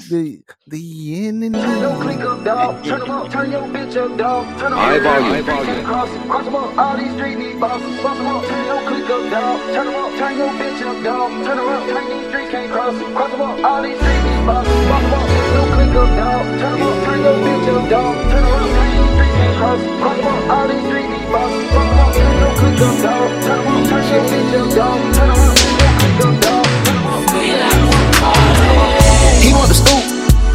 The yin and yang. Don't click up, dog. Turn them up. Turn your bitch up, dog. Turn them up. High volume. Cross them up. All these streets need bosses. Cross them up. Turn your click up, dog. Turn them up. Turn your bitch up, dog. Turn them up. Turn these streets can't cross them. Cross them up. All these streets need bosses. Cross them up. Don't click up, dog. Turn them up. Turn your bitch up, dog. Turn them up. Turn these streets can't cross them. Cross them up. All these streets need bosses. Cross them up. Turn your click up, dog. Turn them up. Turn your bitch up, dog. Turn them up. Turn your click up, dog. He want the stoop,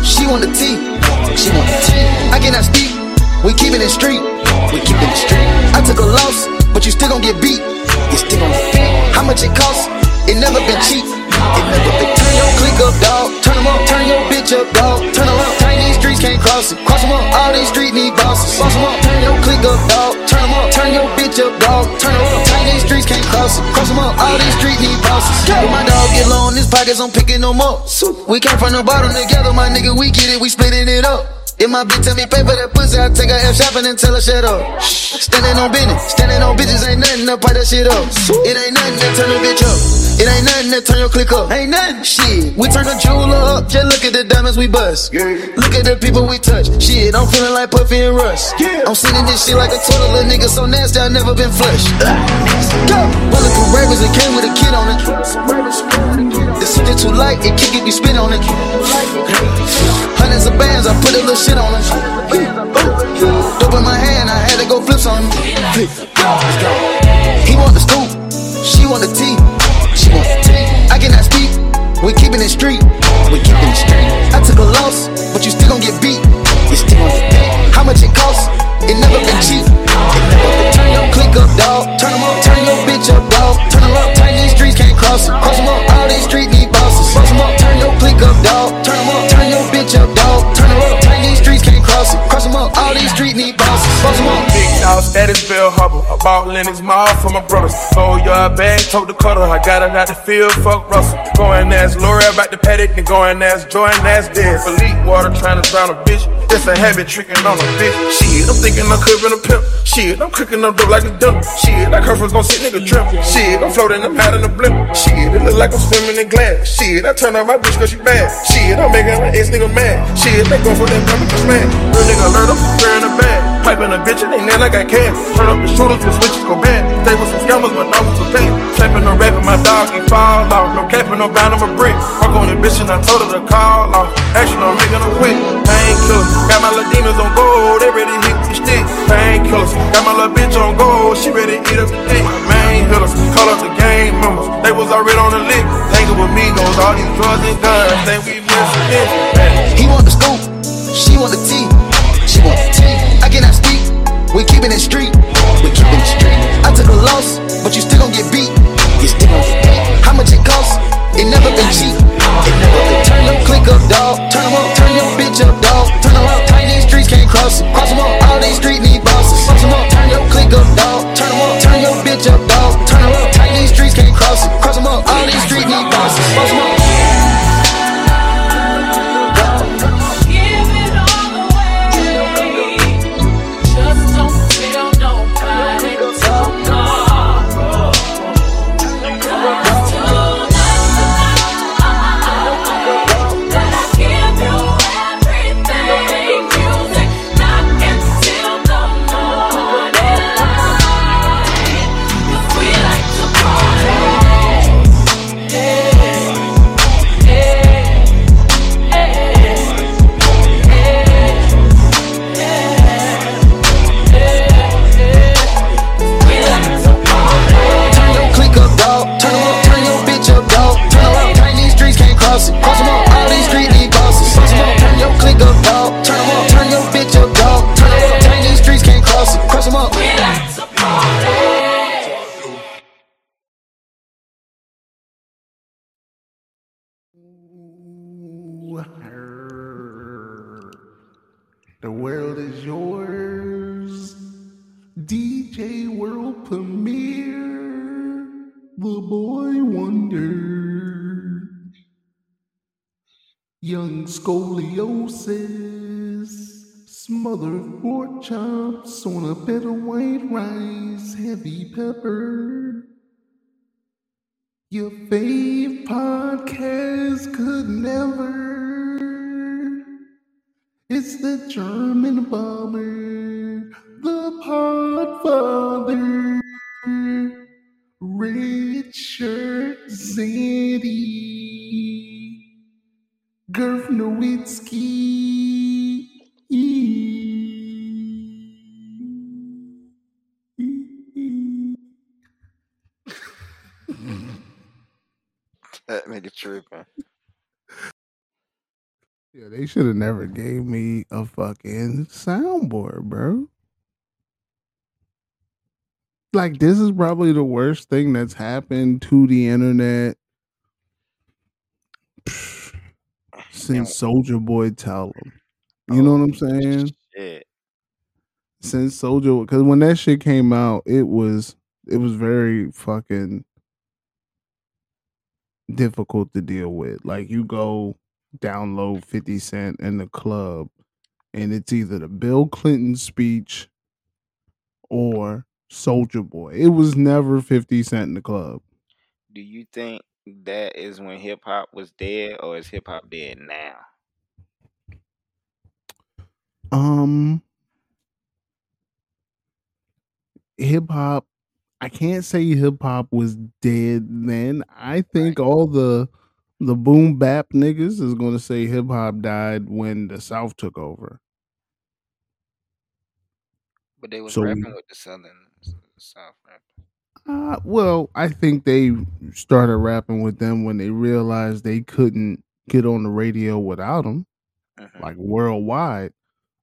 she want the tea, she want the tea. I cannot speak, we keep it in street, we keep it in street. I took a loss, but you still gon' get beat, you still gon' get beat. How much it cost? It never been cheap, it never been. Turn your click up, dog. Turn them up, turn your bitch up, dog. Turn around, turn these streets can't cross it. Cross them up, all these streets need bosses. Cross them up, turn your click up, dog. Turn them up, turn your bitch up, dog. Turn around, turn these streets can't cross it. Cross them up, all these streets need bosses. When my dog get low in his pockets, I'm picking them up. We came from the bottom together, my nigga, we get it, we splitting it up. If my bitch tell me pay for that pussy, I take her F shopping and tell her shut up. Standing on business, standing on bitches, ain't nothing to pipe that shit up. It ain't nothing to turn the bitch up. It ain't nothing to turn your click up. Ain't nothing, shit. We turn the jeweler up, just look at the diamonds we bust. Look at the people we touch. Shit, I'm feeling like Puffy and Russ. I'm sending this shit like a total little nigga so nasty, I never been flushed. Bulletproof ravers, it came with a kid on it. The shit that you like, it kick if you spit on it. Hundreds of bands, I put a little shit on it. Dope in my hand, I had to go flip on it. He want the scoop, she want the tea, she want the tea. I cannot speak, we keep it in street, we keep it in street. I took a loss, but you still gon' get beat, you still gon' get beat. How much it cost? It never been cheap, it never been. Turn your click up, dog. Turn them up, turn your bitch up, dog. Turn them up, turn these streets can't cross them. Cross them up, all these streets need bosses. Cross them up, turn your click up, dog. Turn them up, turn your bitch up, dog. Turn them up, turn these streets can't cross them. Cross them up, all these streets need bosses. Cross them up. Big dog status, Bill Hubble. I bought Lennox Mall for my brothers. 4 yard bag, tote the cutter. I got it out the field, fuck Russell. Going ass L'Oreal, about to pet it. Then going ass Joy and ass Dez. Elite water, trying to drown a bitch. It's a habit tricking on a bitch. Shit, I'm thinking I'm cooking a pimp. Shit, I'm cooking up dope like a dump. Shit, like her friends gon' sit nigga trim. Shit, I'm floating up out in the blimp. Shit, it look like I'm swimming in glass. Shit, I turn out my bitch cause she bad. Shit, I'm making my ex nigga mad. Shit, they gon' for that dumb bitch mad. Real nigga alert, I'm square in the bag. Piping a bitch, it ain't nothing I got cash. Turn up the shooters, the switches go bad. They was some scammers, but dogs was bad. Trapping and rapping, my dog ain't fall off. No capping, no bound, I'm a brick. Fuck on the bitch and I told her to call off. Action, I'm making her quit. Painkillers, got my little demons on gold. They ready hit the stick. Painkillers, got my little bitch on gold. She ready eat up the dick. My main hitters, call up the gang members. They was already on the lick. Tangled with me goes all these drugs and guns. Think we missing it. He want the scoop, she want the tea, she want the tea. I cannot speak, we keep it in street, we keep it in street. I took a loss, but you still gon' get beat, you still gon' get beat. How much it cost? It never been cheap, it never been. Turn them click up, dog. Turn them up, turn your bitch up, dog. Turn them up, turn these streets can't cross them. Cross them up, all these streets need bosses. Cross them up, turn your click up, dog. Turn them up, turn your bitch up, dog. Turn them up, turn these streets can't cross them. Cross them up, all these streets need bosses. Cross them up. The world is yours. DJ World Premiere. The Boy Wonder. Young scoliosis. Smothered pork chops on a bed of white rice. Heavy pepper. Your fave podcast could never. It's the German bomber, the podfather, Richard Zeddy, Gerv Nowitzki. That make it true, man. Yeah, they should have never gave me a fucking soundboard, bro. Like, this is probably the worst thing that's happened to the internet since Soulja Boy Tell 'Em. You know what I'm saying? Shit. Since Soulja, because when that shit came out, it was very fucking difficult to deal with. Like, you go download 50 Cent in the club, and it's either the Bill Clinton speech or Soulja Boy. It was never 50 Cent in the club. Do you think that is when hip hop was dead, or is hip hop dead now? Hip hop, I can't say hip hop was dead then. I think all the boom bap niggas is going to say hip hop died when the South took over. But they was rapping with the Southern South rappers. Well, I think they started rapping with them when they realized they couldn't get on the radio without them, like worldwide.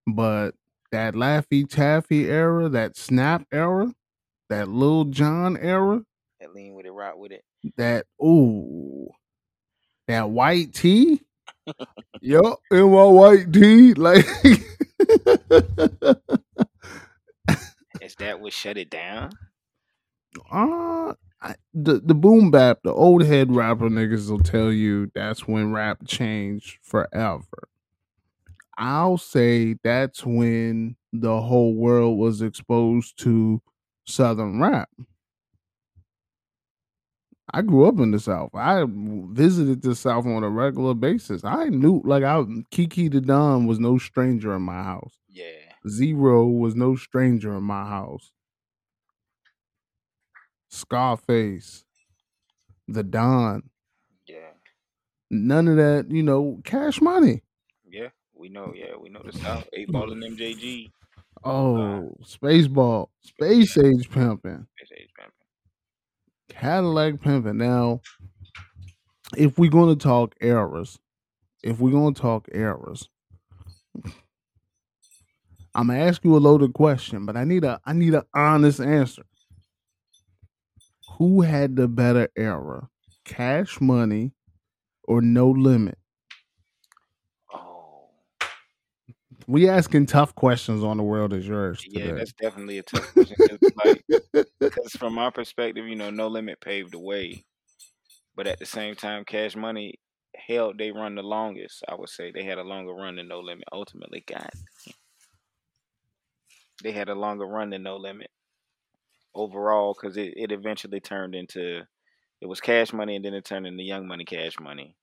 But that Laffy Taffy era, that Snap era, that Lil Jon era, that Lean With It, Rock With It, that that white tee. Yup, in my white tee. Like, is that what shut it down? The boom bap, the old head rapper niggas will tell you that's when rap changed forever. I'll say that's when the whole world was exposed to Southern rap. I grew up in the South. I visited the South on a regular basis. I knew, like, Kiki the Don was no stranger in my house. Yeah. Zero was no stranger in my house. Scarface, the Don. Yeah. None of that, you know, Cash Money. Yeah, we know. Yeah, we know the South. 8 Ball and MJG. Oh, Spaceball. Space Age Pimpin'. Space Age Pimpin'. Cadillac Pimpin'. Now, if we're going to talk eras, I'm gonna ask you a loaded question, but I need an honest answer. Who had the better era, Cash Money or No Limit? Oh, we asking tough questions on The World Is Yours today. Yeah, that's definitely a tough question. Because from my perspective, you know, No Limit paved the way. But at the same time, Cash Money held they run the longest. I would say they had a longer run than No Limit. Ultimately, God, they had a longer run than No Limit overall, because it eventually turned into, it was Cash Money, and then it turned into Young Money, Cash Money,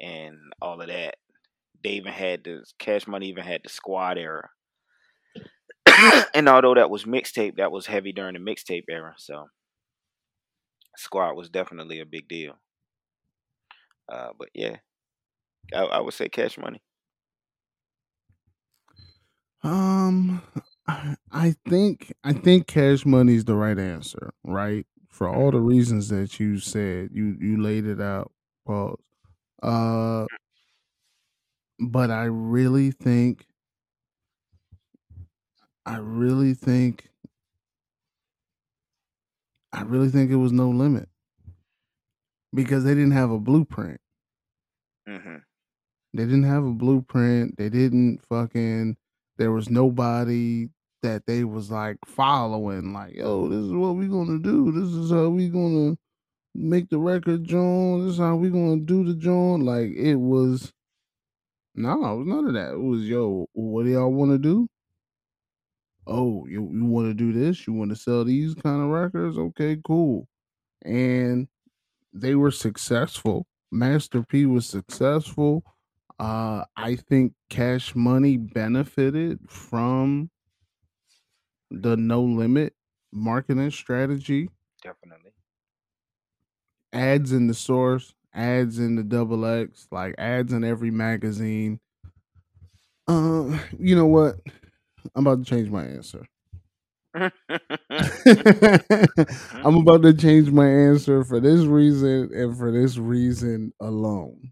and all of that. They even had the Cash Money even had the Squad era. And although that was mixtape, that was heavy during the mixtape era. So Squad was definitely a big deal. But yeah, I would say Cash Money. I think Cash Money is the right answer, right? For all the reasons that you said, you laid it out, Paul. But I really think it was No Limit, because they didn't have a blueprint. They didn't have a blueprint. They didn't fucking. There was nobody that they was like following. Like, yo, this is what we gonna do. This is how we gonna make the record, John. This is how we gonna do the John. Like, it was. No, it was none of that. It was, yo, what do y'all want to do? Oh, you want to do this? You want to sell these kind of records? Okay, cool. And they were successful. Master P was successful. I think Ca$h Money benefited from the No Limit marketing strategy. Definitely. Ads in the Source, ads in the XX, like ads in every magazine. You know what? I'm about to change my answer. I'm about to change my answer for this reason and for this reason alone.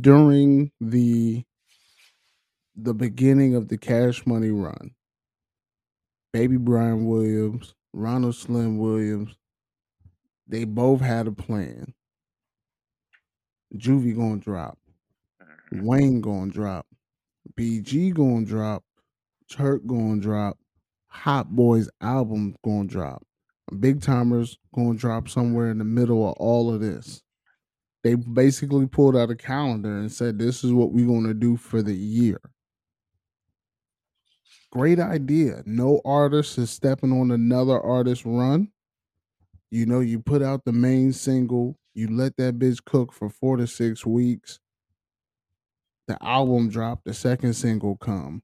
During the beginning of the Ca$h Money run, Baby Brian Williams, Ronald Slim Williams, they both had a plan. Juvie gonna drop. Wayne gonna drop. BG gonna drop. Turk gonna drop. Hot Boys album gonna drop. Big Timers gonna drop somewhere in the middle of all of this. They basically pulled out a calendar and said, this is what we're going to do for the year. Great idea. No artist is stepping on another artist's run. You know, you put out the main single. You let that bitch cook for 4 to 6 weeks. The album dropped. The second single come.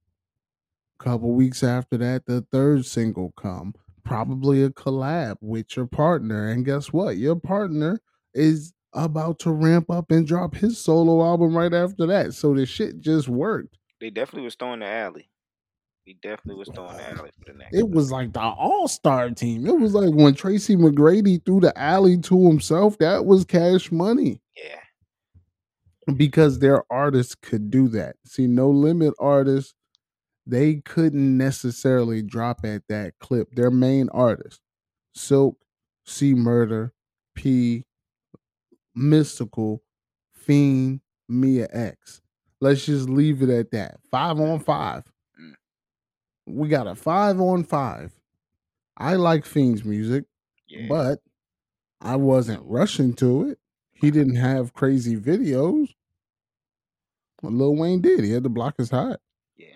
A couple weeks after that, the third single come. Probably a collab with your partner. And guess what? Your partner is about to ramp up and drop his solo album right after that. So the shit just worked. They definitely was throwing the alley. He definitely was throwing the alley for the next. It one. Was like the all-star team. It was like when Tracy McGrady threw the alley to himself, that was Ca$h Money. Yeah. Because their artists could do that. See, No Limit artists, they couldn't necessarily drop at that clip. Their main artists, Silk, C-Murder, P, Mystical, Fiend, Mia X. Let's just leave it at that. 5 on 5. We got a 5 on 5. I like Fiend's music, yeah, but I wasn't rushing to it. He didn't have crazy videos. Well, Lil Wayne did. He had The Block Is Hot. Yeah.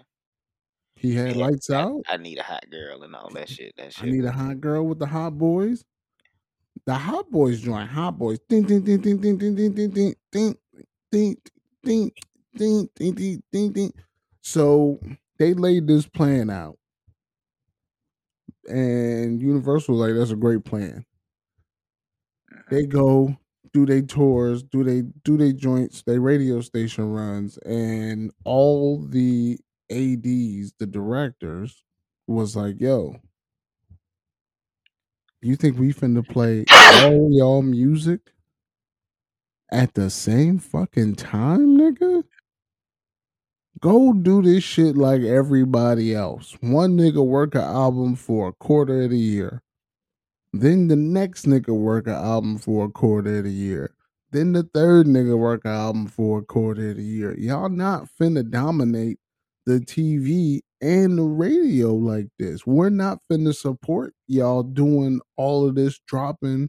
He had Lights Out. I need a hot girl and all that shit. That shit. I need a hot girl with the Hot Boys. The Hot Boys joint, Hot Boys. Ding ding ding ding ding ding ding ding ding ding ding ding ding ding ding. So they laid this plan out. And Universal was like, that's a great plan. They go, do they tours, do they joints, they radio station runs, and all the ADs, the directors, was like, yo, you think we finna play all y'all music at the same fucking time, nigga? Go do this shit like everybody else. One nigga work an album for a quarter of the year. Then the next nigga work an album for a quarter of the year. Then the third nigga work an album for a quarter of the year. Y'all not finna dominate the TV and the radio like this. We're not finna support y'all doing all of this dropping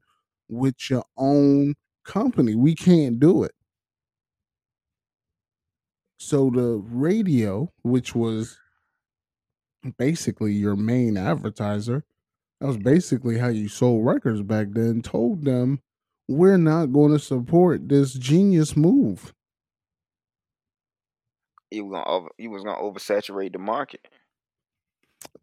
with your own company. We can't do it. So the radio, which was basically your main advertiser, that was basically how you sold records back then, told them, we're not going to support this genius move. He was gonna oversaturate the market.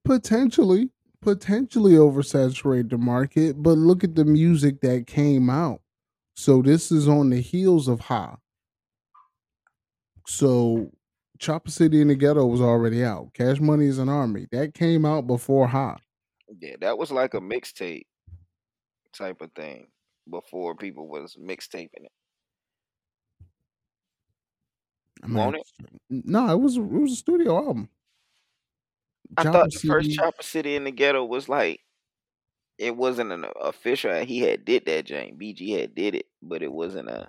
Potentially oversaturate the market, but look at the music that came out. So this is on the heels of Ha. So Chopper City and the Ghetto was already out. Ca$h Money is an Army. That came out before Ha. Yeah, that was like a mixtape type of thing before people was mixtaping it. No, it was a studio album. I thought the first Chopper City in the Ghetto was like, it wasn't an official. He had did that, Jane. BG had did it, but it wasn't a.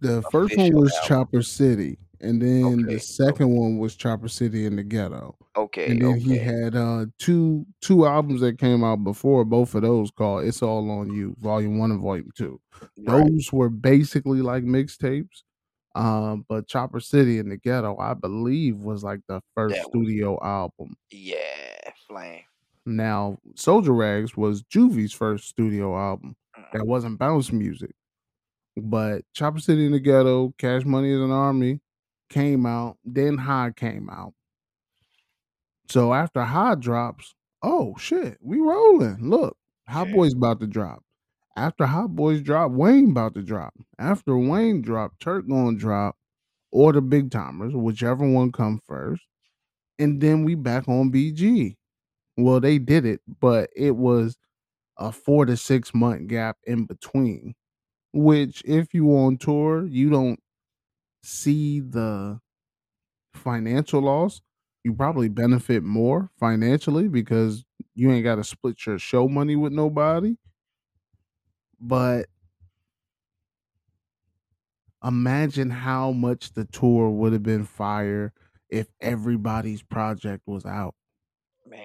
The first one was album. Chopper City, and then the second one was Chopper City in the Ghetto. Okay, and then he had two albums that came out before both of those called "It's All on You," Volume 1 and Volume 2. Right. Those were basically like mixtapes. But Chopper City in the Ghetto, I believe, was like the first studio album. Yeah, flame. Now, Soulja Rags was Juvie's first studio album. That wasn't bounce music. But Chopper City in the Ghetto, Ca$h Money is an Army came out, then High came out. So after High drops, oh shit, we rolling. Look, Hot Boy's about to drop. After Hot Boys drop, Wayne about to drop. After Wayne drop, Turk gonna drop, or the Big Timers, whichever one come first. And then we back on BG. Well, they did it, but it was a 4 to 6 month gap in between, which if you on tour, you don't see the financial loss. You probably benefit more financially because you ain't got to split your show money with nobody. But imagine how much the tour would have been fire if everybody's project was out. Man.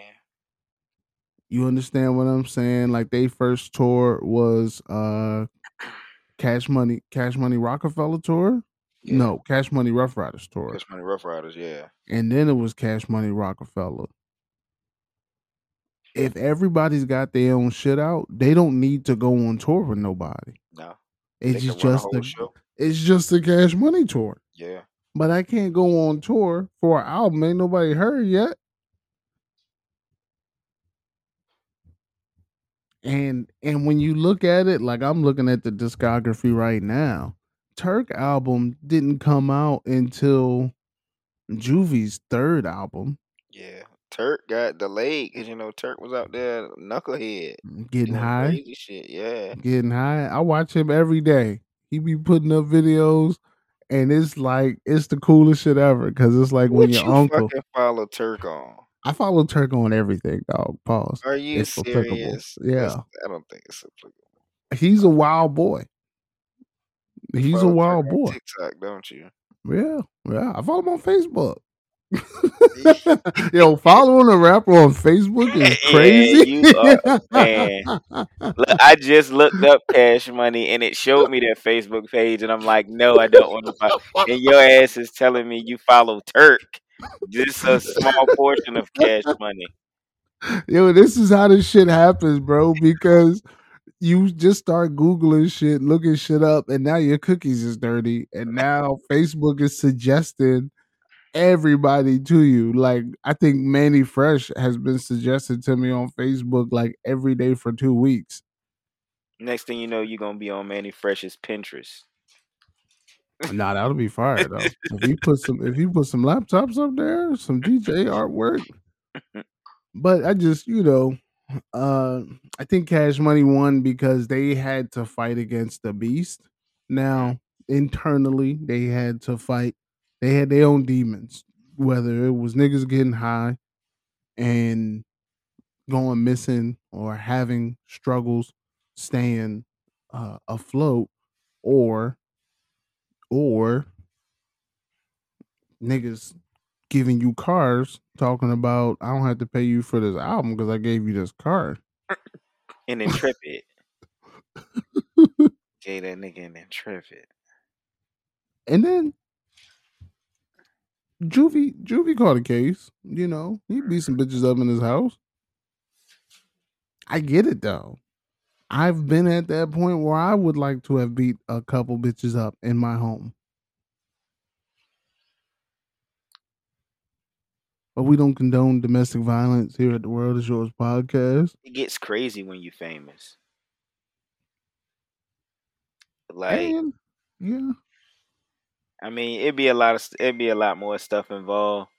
You understand what I'm saying? Like, they first tour was Ca$h Money Rockefeller tour? Yeah. No, Ca$h Money Rough Riders tour. Ca$h Money Rough Riders, yeah. And then it was Ca$h Money Rockefeller. If everybody's got their own shit out, they don't need to go on tour with nobody. No. It's just the Ca$h Money tour. Yeah. But I can't go on tour for an album ain't nobody heard yet. And when you look at it, like I'm looking at the discography right now, Turk album didn't come out until Juvie's third album. Yeah. Turk got delayed because, you know, Turk was out there knucklehead. Getting high. Crazy shit, yeah. Getting high. I watch him every day. He be putting up videos, and it's like, it's the coolest shit ever because it's like what when your uncle. Fucking follow Turk on? I follow Turk on everything, dog. Pause. Are you serious? Yeah. I don't think it's applicable. He's a wild boy. He's a wild boy. On TikTok, don't you? Yeah. Yeah. I follow him on Facebook. Yo, following a rapper on Facebook is crazy. You are, man. Look, I just looked up Ca$h Money and it showed me their Facebook page, and I'm like, no, I don't want to follow. And your ass is telling me you follow Turk, just a small portion of Ca$h Money. Yo, this is how this shit happens, bro. Because you just start Googling shit, looking shit up, and now your cookies is dirty, and now Facebook is suggesting everybody to you. Like, I think Manny Fresh has been suggested to me on Facebook like every day for 2 weeks. Next thing you know, you're gonna be on Manny Fresh's Pinterest. Nah, that'll be fire though. if you put some laptops up there, some DJ artwork. But I just, you know, I think Ca$h Money won because they had to fight against the beast. Now internally, they had to fight. They had their own demons, whether it was niggas getting high and going missing or having struggles staying afloat, or niggas giving you cars talking about, I don't have to pay you for this album because I gave you this car. And Intrepid. Gave that nigga an Intrepid. And then Juvie caught a case, you know. He beat some bitches up in his house. I get it, though. I've been at that point where I would like to have beat a couple bitches up in my home. But we don't condone domestic violence here at The World is Yourz Podcast. It gets crazy when you're famous. Like, and, yeah. I mean, it'd be a lot more stuff involved.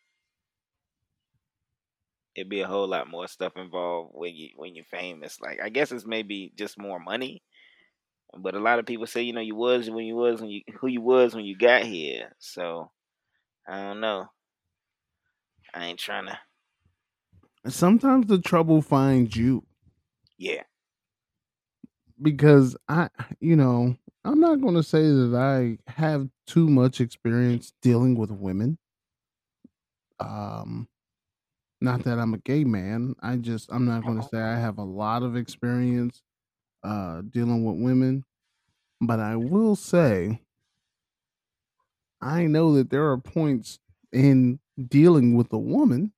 It'd be a whole lot more stuff involved when you're famous. Like, I guess it's maybe just more money, but a lot of people say, you know, you was who you was when you got here. So I don't know. I ain't trying to. Sometimes the trouble finds you. Yeah. Because I'm not going to say that I have too much experience dealing with women. Not that I'm a gay man. I'm not going to say I have a lot of experience dealing with women. But I will say, I know that there are points in dealing with a woman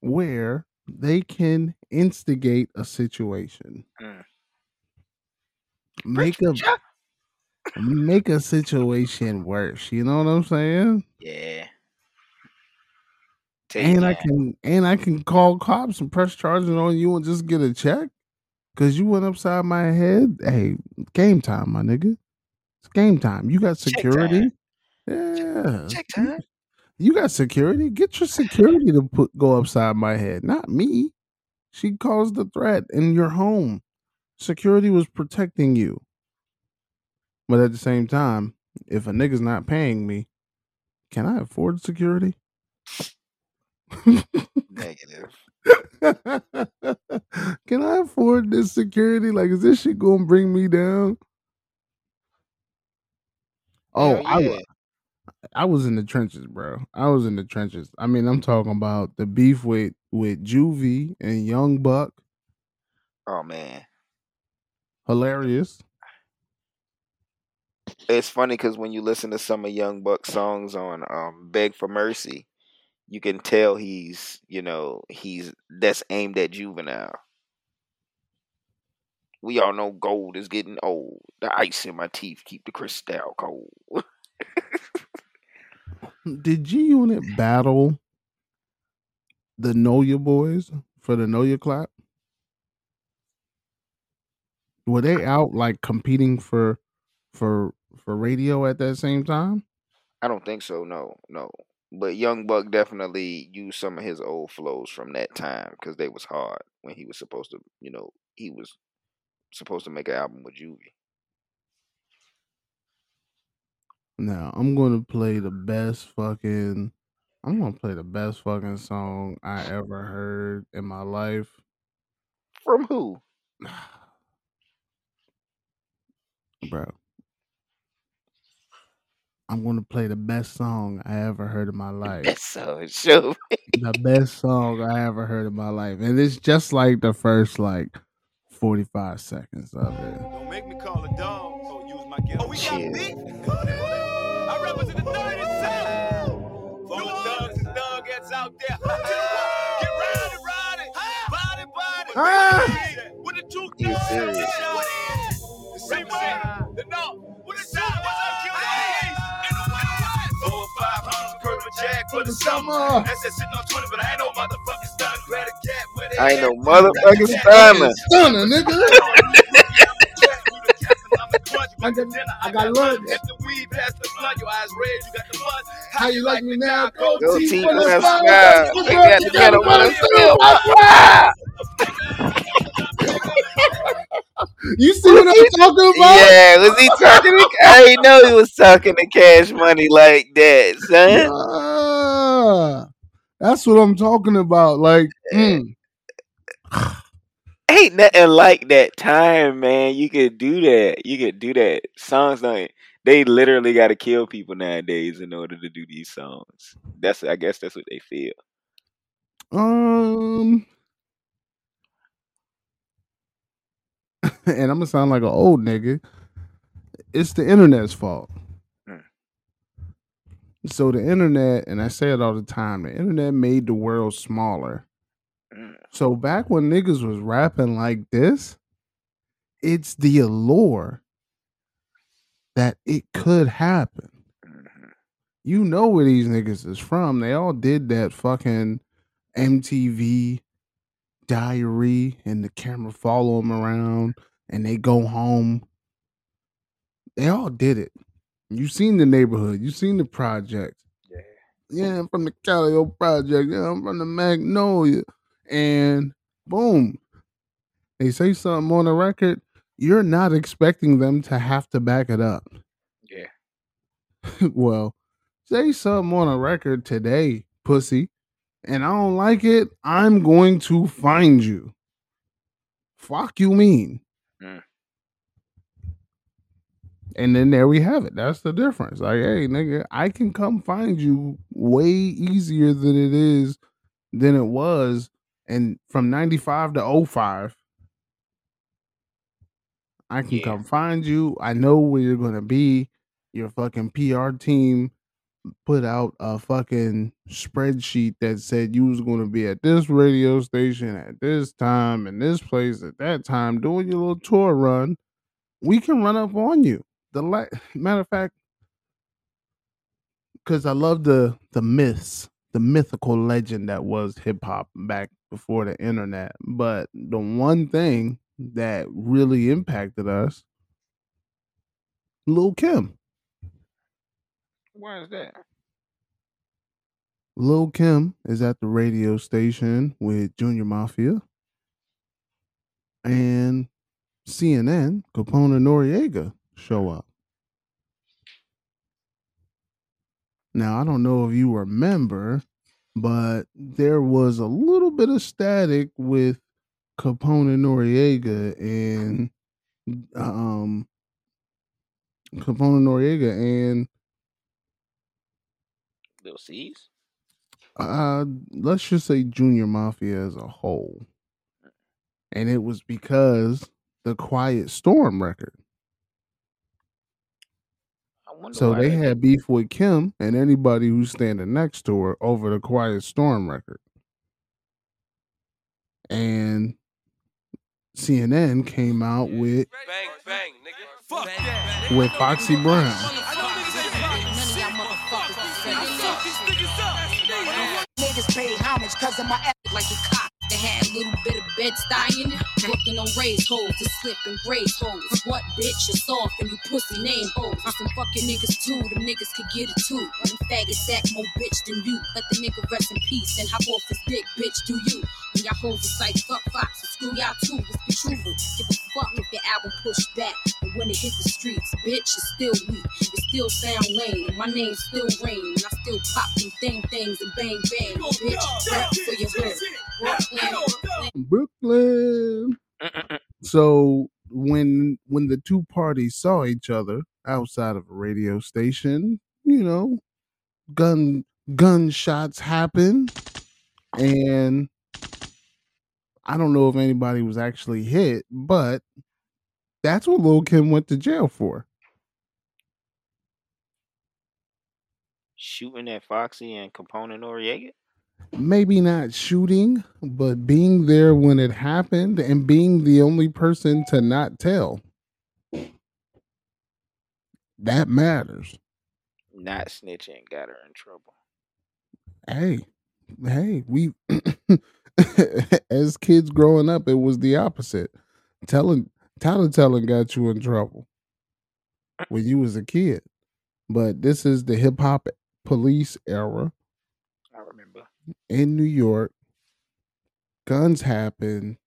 where they can instigate a situation. Make a make a situation worse. You know what I'm saying? Yeah. I can call cops and press charges on you and just get a check because you went upside my head. Hey, game time, my nigga. It's game time. You got security. Yeah. Check time. You got security. Get your security to go upside my head, not me. She caused the threat in your home. Security was protecting you. But at the same time, if a nigga's not paying me, can I afford security? Negative. Can I afford this security? Like, is this shit gonna bring me down? Oh, yeah. I was in the trenches, bro. I was in the trenches. I mean, I'm talking about the beef with Juvie and Young Buck. Oh, man. Hilarious. It's funny because when you listen to some of Young Buck's songs on Beg for Mercy, you can tell that's aimed at juvenile. We all know gold is getting old. The ice in my teeth keep the crystal cold. Did G-Unit battle the Know Your Boys for the Know Your Clap? Were they out like competing for radio at that same time? I don't think so. No. But Young Buck definitely used some of his old flows from that time because they was hard when he was supposed to. You know, he was supposed to make an album with Juvie. Now I'm gonna play the best fucking song I ever heard in my life. From who? Bro. I'm gonna play the best song I ever heard in my life. The best song I ever heard in my life. And it's just like the first 45 seconds of it. Don't make me call a dog, so use my gift. Oh, we got beef? I represent the 30 South. For all the thugs and thuggets out there. Get riding, body. With the truth, you serious? The same shit. The north. With the shot, what's up, kill the in the west. 4 or 5 pounds, curve a jack for the summer. That's that sitting on 20, but I ain't no motherfucking stunner. Grab a cat with it. I ain't no motherfucking stunner, nigga. I got lunch. How you like me now? Go team, let's go. They got the kettle on the You see what I'm talking about? Yeah, was he talking to? I didn't know he was talking to Cash Money like that, son. That's what I'm talking about. Like, ain't nothing like that time, man. You could do that. Songs don't. They literally got to kill people nowadays in order to do these songs. I guess that's what they feel. And I'm gonna sound like an old nigga. It's the internet's fault. So the internet, and I say it all the time, the internet made the world smaller. So back when niggas was rapping like this, it's the allure that it could happen. You know where these niggas is from. They all did that fucking MTV diary and the camera follow them around and they go home. They all did it. You seen the neighborhood. You seen the project. Yeah, I'm from the Calio project. Yeah, I'm from the Magnolia. And boom, they say something on the record. You're not expecting them to have to back it up. Yeah. Well, say something on a record today, pussy, and I don't like it. I'm going to find you. Fuck you mean. And then there we have it. That's the difference. Like, hey, nigga, I can come find you way easier than it was. And from 95 to 05, I can come find you. I know where you're going to be. Your fucking PR team put out a fucking spreadsheet that said you was going to be at this radio station at this time and this place at that time doing your little tour run. We can run up on you. matter of fact, because I love the myths, the mythical legend that was hip hop back before the internet. But the one thing that really impacted us, Lil' Kim. Why is that? Lil' Kim is at the radio station with Junior Mafia and CNN, Capone and Noriega show up. Now, I don't know if you remember, but there was a little bit of static with Capone and Noriega and Lil C's? Let's just say Junior Mafia as a whole. And it was because the Quiet Storm record. So they had beef with Kim and anybody who's standing next to her over the Quiet Storm record. And CNN came out with bang, bang, nigga. Fuck that. With Foxy Brown. Niggas pay homage because of my epic like a cop. They had a little bit of Bed-Stuy in it. Looking on raised holes to slip and raise holes. What bitch is soft and you pussy name hoes? Some fucking niggas too, them niggas could get it too. Them faggots act more bitch than you. Let the nigga rest in peace and hop off his dick, bitch, do you? And y'all hoes is like fuck Fox, so screw y'all too, it's the truth. Give a fuck if the album pushed back. But when it hit the streets, bitch, it's still weak. It still sound lame, and my name still rain. And I still pop them things and bang bang. Bitch, rap for your hood. Brooklyn. So when the two parties saw each other outside of a radio station, you know, gunshots happened, and I don't know if anybody was actually hit, but that's what Lil' Kim went to jail for. Shooting at Foxy and Capone and Noriega? Maybe not shooting, but being there when it happened and being the only person to not tell. That matters. Not snitching got her in trouble. Hey, we as kids growing up, it was the opposite. Telling got you in trouble when you was a kid. But this is the hip hop police era. In New York, guns happen.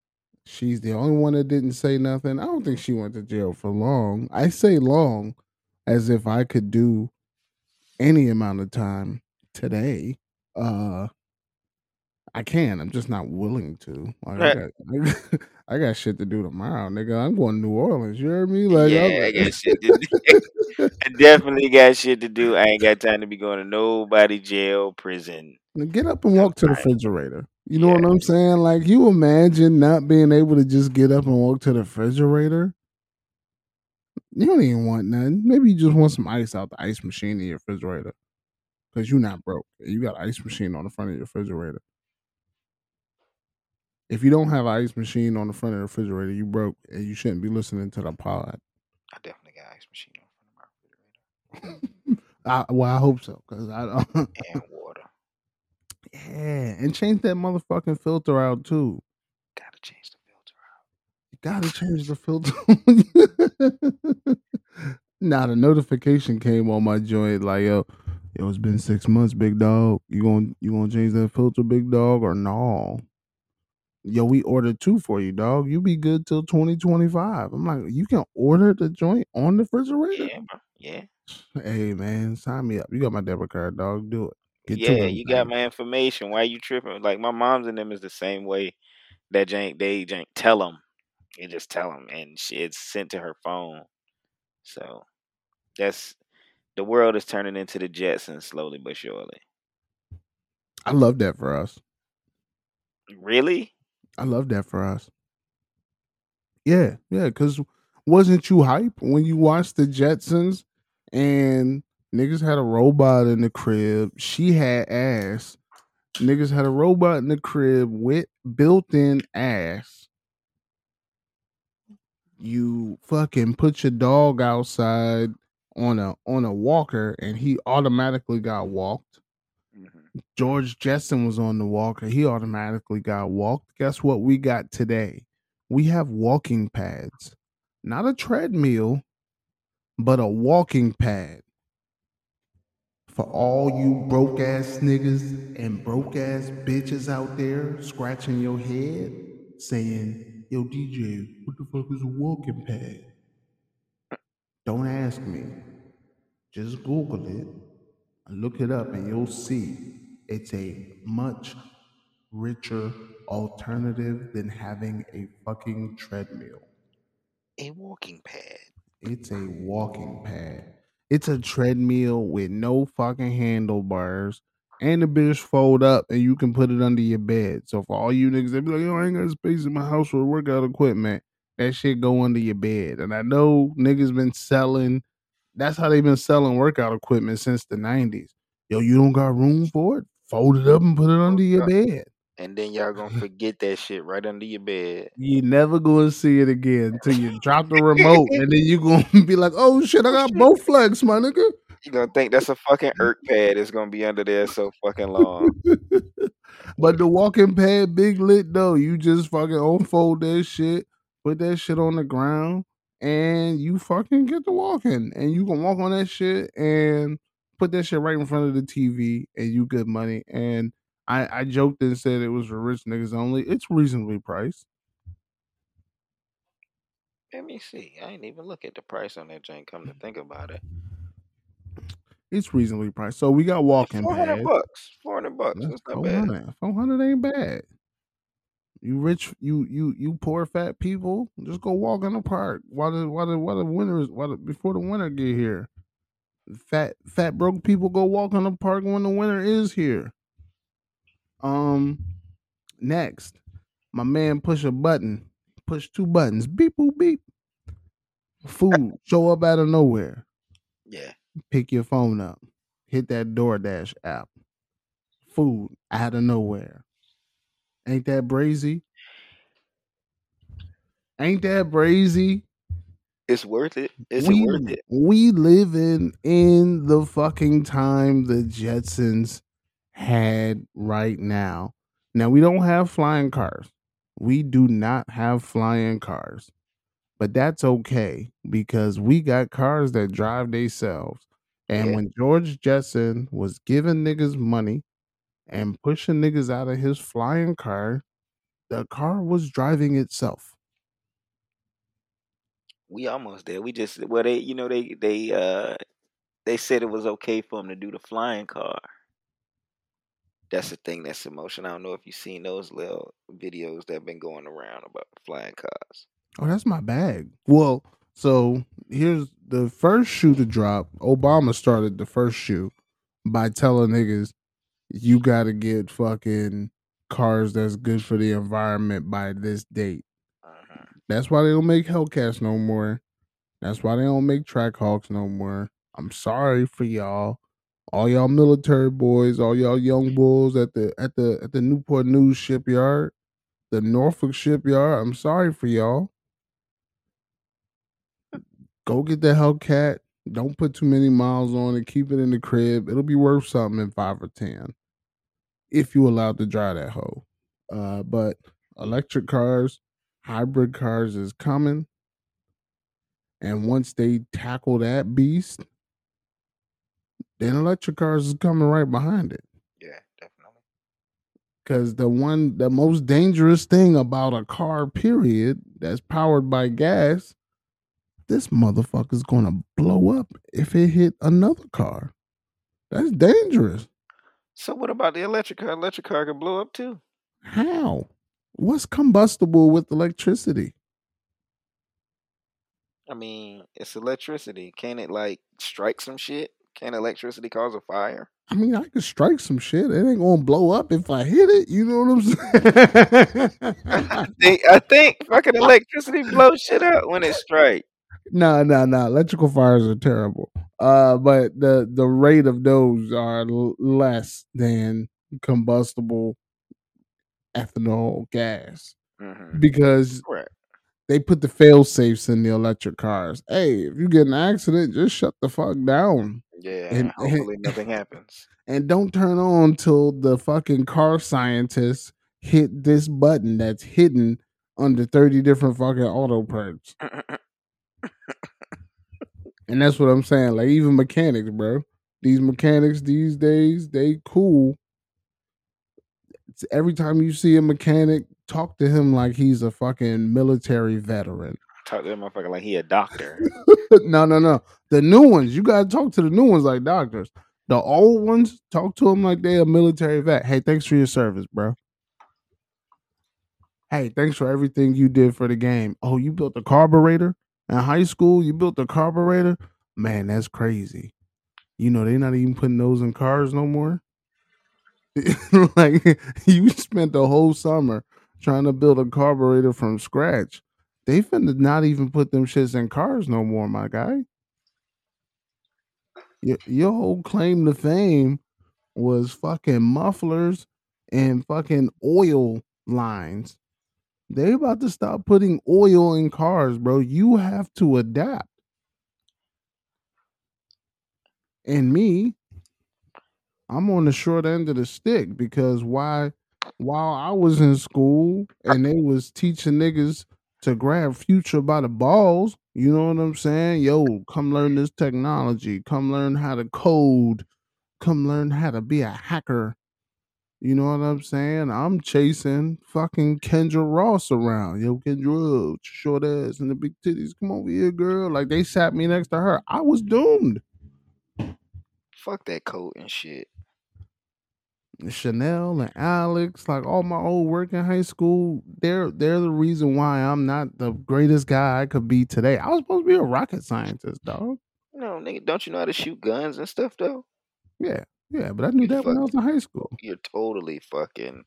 She's the only one that didn't say nothing. I don't think she went to jail for long. I say long as if I could do any amount of time today. I can. I'm just not willing to. Like, I got shit to do tomorrow, nigga. I'm going to New Orleans. You hear me? Like, yeah, I got shit to do. I definitely got shit to do. I ain't got time to be going to nobody jail, prison. Get up and walk to the refrigerator. You know what I'm saying? Like, you imagine not being able to just get up and walk to the refrigerator? You don't even want nothing. Maybe you just want some ice out the ice machine in your refrigerator. Because you're not broke. You got an ice machine on the front of your refrigerator. If you don't have an ice machine on the front of the refrigerator, you broke, and you shouldn't be listening to the pod. I definitely got an ice machine on the front of my refrigerator. I hope so. Because I don't. And water. Yeah, and change that motherfucking filter out, too. Gotta change the filter out. You gotta change the filter. Nah, the notification came on my joint like, yo, it's been 6 months, big dog. You gonna change that filter, big dog, or no? Yo, we ordered two for you, dog. You be good till 2025. I'm like, you can order the joint on the refrigerator? Yeah. Hey, man, sign me up. You got my debit card, dog. Do it. You got my information. Why are you tripping? Like, my mom's and them is the same way. That they tell them. You just tell them. And it's sent to her phone. So, that's... The world is turning into the Jetsons slowly but surely. I love that for us. Really? I love that for us. Yeah, because wasn't you hype when you watched the Jetsons and niggas had a robot in the crib? She had ass. Niggas had a robot in the crib with built-in ass. you fucking put your dog outside on a walker and he automatically got walked. Mm-hmm. George Jetson was on the walker. He automatically got walked. Guess what we got today? We have walking pads. Not a treadmill, but a walking pad. For all you broke-ass niggas and broke-ass bitches out there scratching your head saying, yo, DJ, what the fuck is a walking pad? Don't ask me. Just Google it. Look it up and you'll see it's a much richer alternative than having a fucking treadmill. A walking pad. It's a walking pad. It's a treadmill with no fucking handlebars and the bitch fold up and you can put it under your bed. So for all you niggas that be like, yo, I ain't got space in my house for workout equipment, that shit go under your bed. And I know niggas been selling. That's how they've been selling workout equipment since the 90s. Yo, you don't got room for it? Fold it up and put it under your bed. And then y'all gonna forget that shit right under your bed. You never gonna see it again until you drop the remote. And then you gonna be like, oh shit, I got both flags, my nigga. You gonna think that's a fucking irk pad that's gonna be under there so fucking long. But the walking pad, big lit though. You just fucking unfold that shit, put that shit on the ground. And you fucking get to walking, and you can walk on that shit and put that shit right in front of the TV, and you good money. And I joked and said it was for rich niggas only. It's reasonably priced. Let me see. I ain't even look at the price on that drink. Come to think about it, it's reasonably priced. So we got walking. $400 $400 That's not bad. $400 ain't bad. You rich, you poor fat people, just go walk in the park. Before the winter get here, fat broke people go walk in the park when the winter is here. Next, my man push 2 buttons, beep boop beep. Food show up out of nowhere. Yeah, pick your phone up, hit that DoorDash app. Food out of nowhere. Ain't that brazy? Ain't that brazy? It's worth it. Worth it. We live in the fucking time the Jetsons had right now. Now, we don't have flying cars. We do not have flying cars. But that's okay because we got cars that drive themselves. And when George Jetson was giving niggas money and pushing niggas out of his flying car, the car was driving itself. We almost there. We just, well, they said it was okay for him to do the flying car. That's the thing that's in motion. I don't know if you've seen those little videos that have been going around about flying cars. Oh, that's my bag. Well, so here's the first shoe to drop. Obama started the first shoe by telling niggas, you gotta get fucking cars that's good for the environment by this date. Uh-huh. That's why they don't make Hellcats no more. That's why they don't make Trackhawks no more. I'm sorry for y'all, all y'all military boys, all y'all young bulls at the Newport News shipyard, the Norfolk shipyard. I'm sorry for y'all. Go get the Hellcat. Don't put too many miles on it. Keep it in the crib. It'll be worth something in 5 or 10. If you allowed to drive that hoe. But electric cars, hybrid cars is coming. And once they tackle that beast, then electric cars is coming right behind it. Yeah, definitely. Because the most dangerous thing about a car, period, that's powered by gas, this motherfucker's going to blow up if it hit another car. That's dangerous. So what about the electric car? Electric car can blow up too. How? What's combustible with electricity? I mean, it's electricity. Can it like strike some shit? Can electricity cause a fire? I mean, I could strike some shit. It ain't going to blow up if I hit it. You know what I'm saying? I think fucking electricity blows shit up when it strikes. No. Electrical fires are terrible. But the rate of those are less than combustible ethanol gas. Mm-hmm. Because they put the fail safes in the electric cars. Hey, if you get an accident, just shut the fuck down. Yeah, and hopefully nothing happens. And don't turn on till the fucking car scientists hit this button that's hidden under 30 different fucking auto perks. And that's what I'm saying. Like, even mechanics, bro. These mechanics these days, they cool. Every time you see a mechanic, talk to him like he's a fucking military veteran. Talk to that motherfucker like he a doctor. No. The new ones, you gotta talk to the new ones like doctors. The old ones, talk to them like they a military vet. Hey, thanks for your service, bro. Hey, thanks for everything you did for the game. Oh, you built a carburetor? In high school, you built a carburetor? Man, that's crazy. You know, they're not even putting those in cars no more. Like, you spent the whole summer trying to build a carburetor from scratch. They finna not even put them shits in cars no more, my guy. Your whole claim to fame was fucking mufflers and fucking oil lines. They about to stop putting oil in cars, bro. You have to adapt. And me, I'm on the short end of the stick because while I was in school and they was teaching niggas to grab Future by the balls, you know what I'm saying? Yo, come learn this technology. Come learn how to code. Come learn how to be a hacker. You know what I'm saying? I'm chasing fucking Kendra Ross around. Yo, Kendra, short ass and the big titties. Come over here, girl. Like, they sat me next to her. I was doomed. Fuck that code and shit. Chanel and Alex, like all my old work in high school, they're the reason why I'm not the greatest guy I could be today. I was supposed to be a rocket scientist, dog. No, nigga, don't you know how to shoot guns and stuff, though? Yeah, but I knew that when I was in high school. You're totally fucking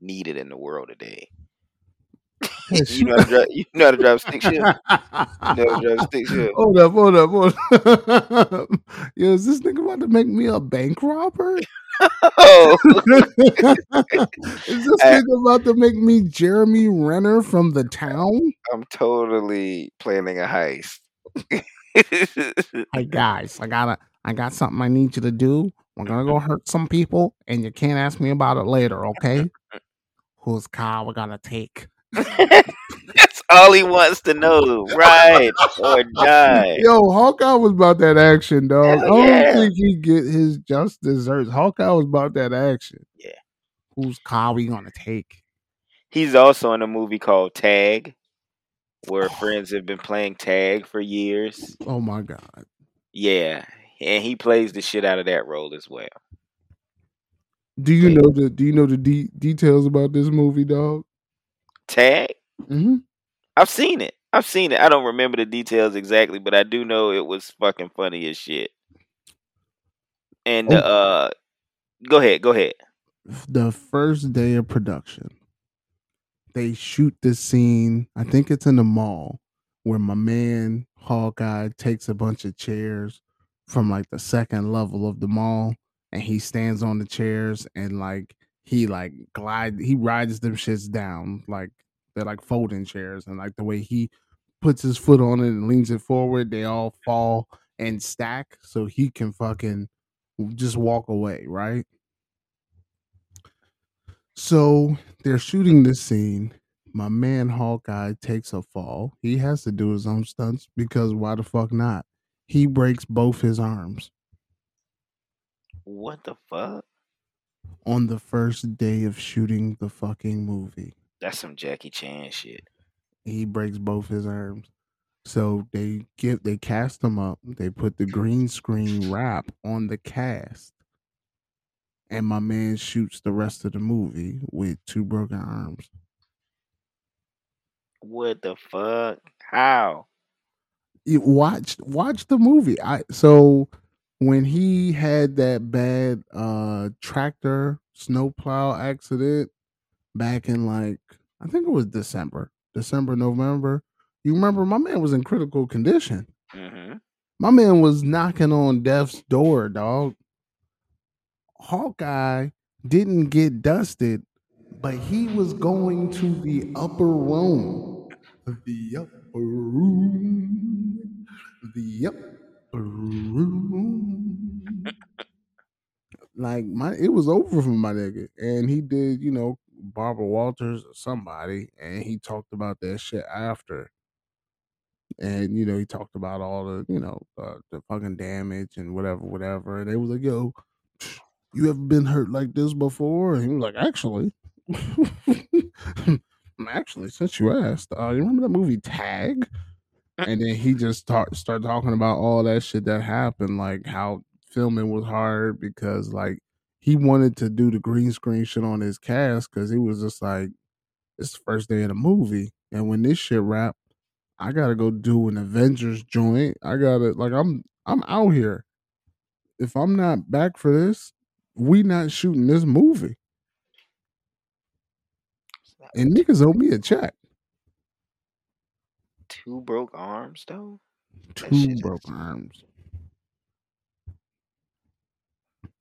needed in the world today. You know how to drive stick shit. Hold up. Yo, is this nigga about to make me a bank robber? Oh. Is this nigga about to make me Jeremy Renner from The Town? I'm totally planning a heist. Hey guys, I got something I need you to do. We're gonna go hurt some people, and you can't ask me about it later, okay? Whose car we're gonna take? That's all he wants to know. Ride or die. Yo, Hawkeye was about that action, dog. Yeah. I don't think he get his just desserts. Hawkeye was about that action. Yeah. Whose car we gonna take? He's also in a movie called Tag, where friends have been playing tag for years. Oh my god. Yeah. And he plays the shit out of that role as well. Do you know the details about this movie, dog? Tag? Mm-hmm. I've seen it. I don't remember the details exactly, but I do know it was fucking funny as shit. And go ahead. The first day of production, they shoot this scene. I think it's in the mall where my man Hawkeye takes a bunch of chairs from like the second level of the mall, and he stands on the chairs and like he rides them shits down. Like, they're like folding chairs, and like the way he puts his foot on it and leans it forward, they all fall and stack so he can fucking just walk away, right? So they're shooting this scene. My man Hawkeye takes a fall. He has to do his own stunts because why the fuck not? He breaks both his arms. What the fuck? On the first day of shooting the fucking movie. That's some Jackie Chan shit. He breaks both his arms. So they cast him up. They put the green screen wrap on the cast. And my man shoots the rest of the movie with two broken arms. What the fuck? How? Watch the movie. When he had that bad tractor snowplow accident back in like, I think it was December, November. You remember my man was in critical condition. Mm-hmm. My man was knocking on death's door, dog. Hawkeye didn't get dusted, but he was going to the upper room. The upper room. The upper room. Like, it was over for my nigga. And he did, you know, Barbara Walters or somebody, and he talked about that shit after. And, you know, he talked about all the, you know, the fucking damage and whatever. And they was like, yo, you ever been hurt like this before? And he was like, actually, since you asked, you remember that movie Tag? And then he just started talking about all that shit that happened, like how filming was hard because, like, he wanted to do the green screen shit on his cast because he was just like, it's the first day of the movie. And when this shit wrapped, I gotta go do an Avengers joint. I gotta, like, I'm out here. If I'm not back for this, we not shooting this movie. And niggas owe me a check. Two broke arms, though? Two broke arms.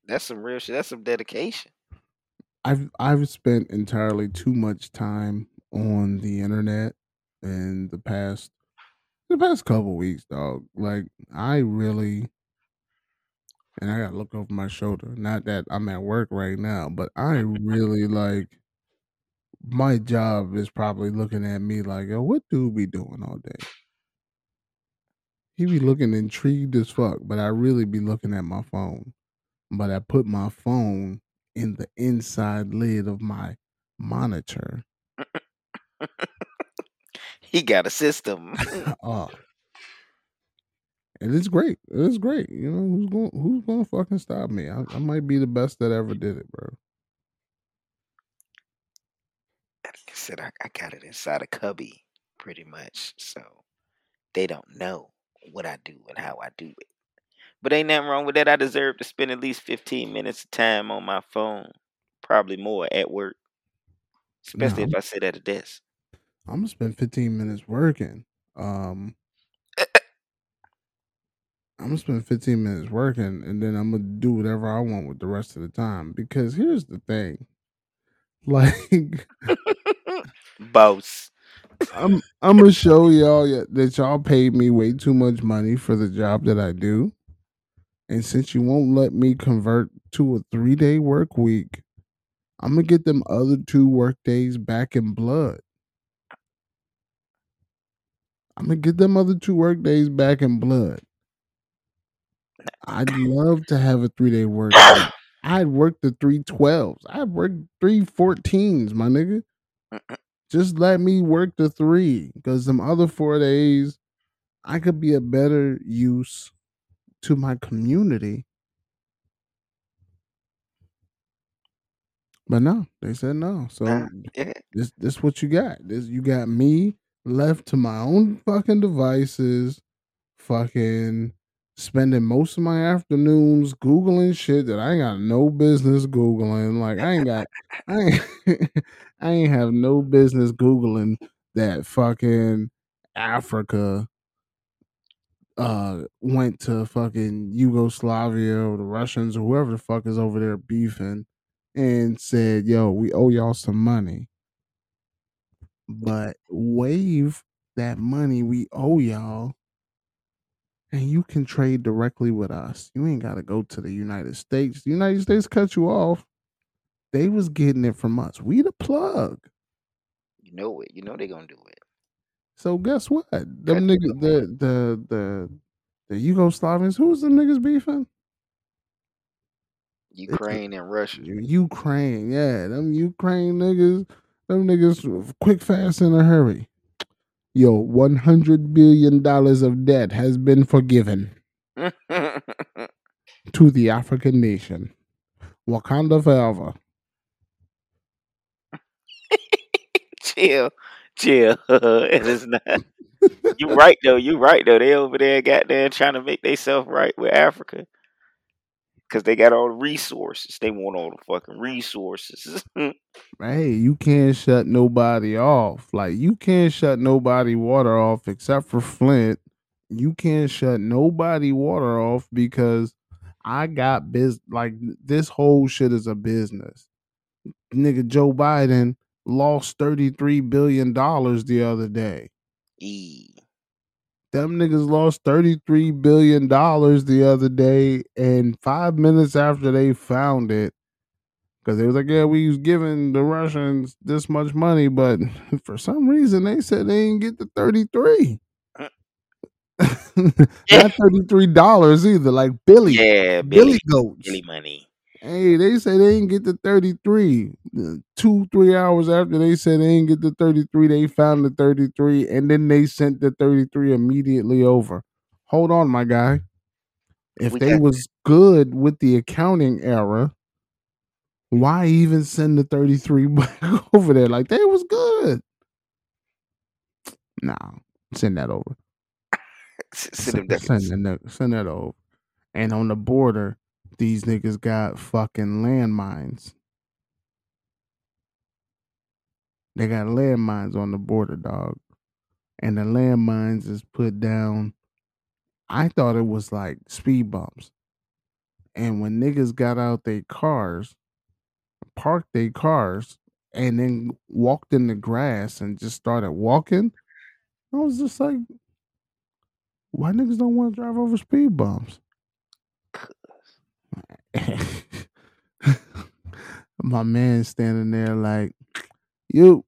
That's some real shit. That's some dedication. I've spent entirely too much time on the internet in the past couple weeks, dog. Like, I really... And I gotta look over my shoulder. Not that I'm at work right now, but I really like... My job is probably looking at me like, yo, what dude be doing all day? He be looking intrigued as fuck, but I really be looking at my phone. But I put my phone in the inside lid of my monitor. He got a system. And it's great. It's great. You know, who's gonna fucking stop me? I might be the best that ever did it, bro. I said I got it inside a cubby, pretty much. So they don't know what I do and how I do it. But ain't nothing wrong with that. I deserve to spend at least 15 minutes of time on my phone, probably more at work, especially if I sit at a desk. I'm gonna spend 15 minutes working. I'm gonna spend 15 minutes working, and then I'm gonna do whatever I want with the rest of the time. Because here's the thing, like. Boss, I'm gonna show y'all that y'all paid me way too much money for the job that I do, and since you won't let me convert to a 3-day work week, I'm gonna get them other 2 work days back in blood. I'd love to have a 3-day work week. I'd work the 3/12s. I'd work 3/14s, my nigga. Just let me work the 3, because them other 4 days, I could be a better use to my community. But no, they said no. So this what you got. This, you got me left to my own fucking devices, fucking spending most of my afternoons Googling shit that I ain't got no business Googling. Like, I ain't have no business Googling that fucking Africa went to fucking Yugoslavia or the Russians or whoever the fuck is over there beefing and said, yo, we owe y'all some money. But waive that money we owe y'all, and you can trade directly with us. You ain't got to go to the United States. The United States cut you off. They was getting it from us. We the plug. You know it. You know they going to do it. So guess what? Them niggas, the Yugoslavians, who's the niggas beefing? Ukraine and Russia. Ukraine, yeah. Them Ukraine niggas, quick, fast, in a hurry. Yo, $100 billion of debt has been forgiven to the African nation. Wakanda forever. Chill. It is not. You right, though. They over there got there trying to make themselves right with Africa. Because they got all the resources. They want all the fucking resources. Hey, you can't shut nobody off. Like, you can't shut nobody water off except for Flint. You can't shut nobody water off because I got business. Like, this whole shit is a business. Nigga, Joe Biden lost $33 billion the other day. Them niggas lost $33 billion the other day, and 5 minutes after they found it, because they was like, yeah, we was giving the Russians this much money, but for some reason they said they didn't get the 33. Not $33 either, like Billy. Yeah, Billy goats. Billy money. Hey, they say they didn't get the 33. 2-3 hours after they said they didn't get the 33, they found the 33, and then they sent the 33 immediately over. Hold on, my guy. If they was good with the accounting error, why even send the 33 back over there? Like, they was good. Nah, send that over. Send that over. And on the border, these niggas got fucking landmines. They got landmines on the border, dog. And the landmines is put down. I thought it was like speed bumps. And when niggas got out their cars, parked their cars, and then walked in the grass and just started walking, I was just like, why niggas don't want to drive over speed bumps? My man standing there like, you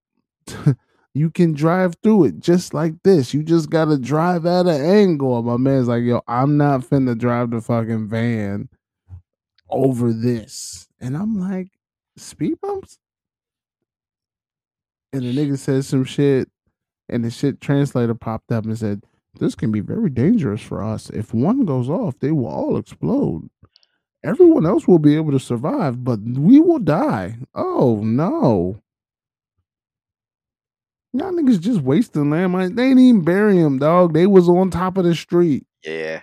can drive through it just like this. You just gotta drive at an angle. My man's like, yo, I'm not finna drive the fucking van over this. And I'm like, speed bumps? And the nigga said some shit, and the shit translator popped up and said, this can be very dangerous for us. If one goes off, they will all explode. Everyone else will be able to survive, but we will die. Oh, no. Y'all niggas just wasting landmines. They didn't even bury him, dog. They was on top of the street. Yeah.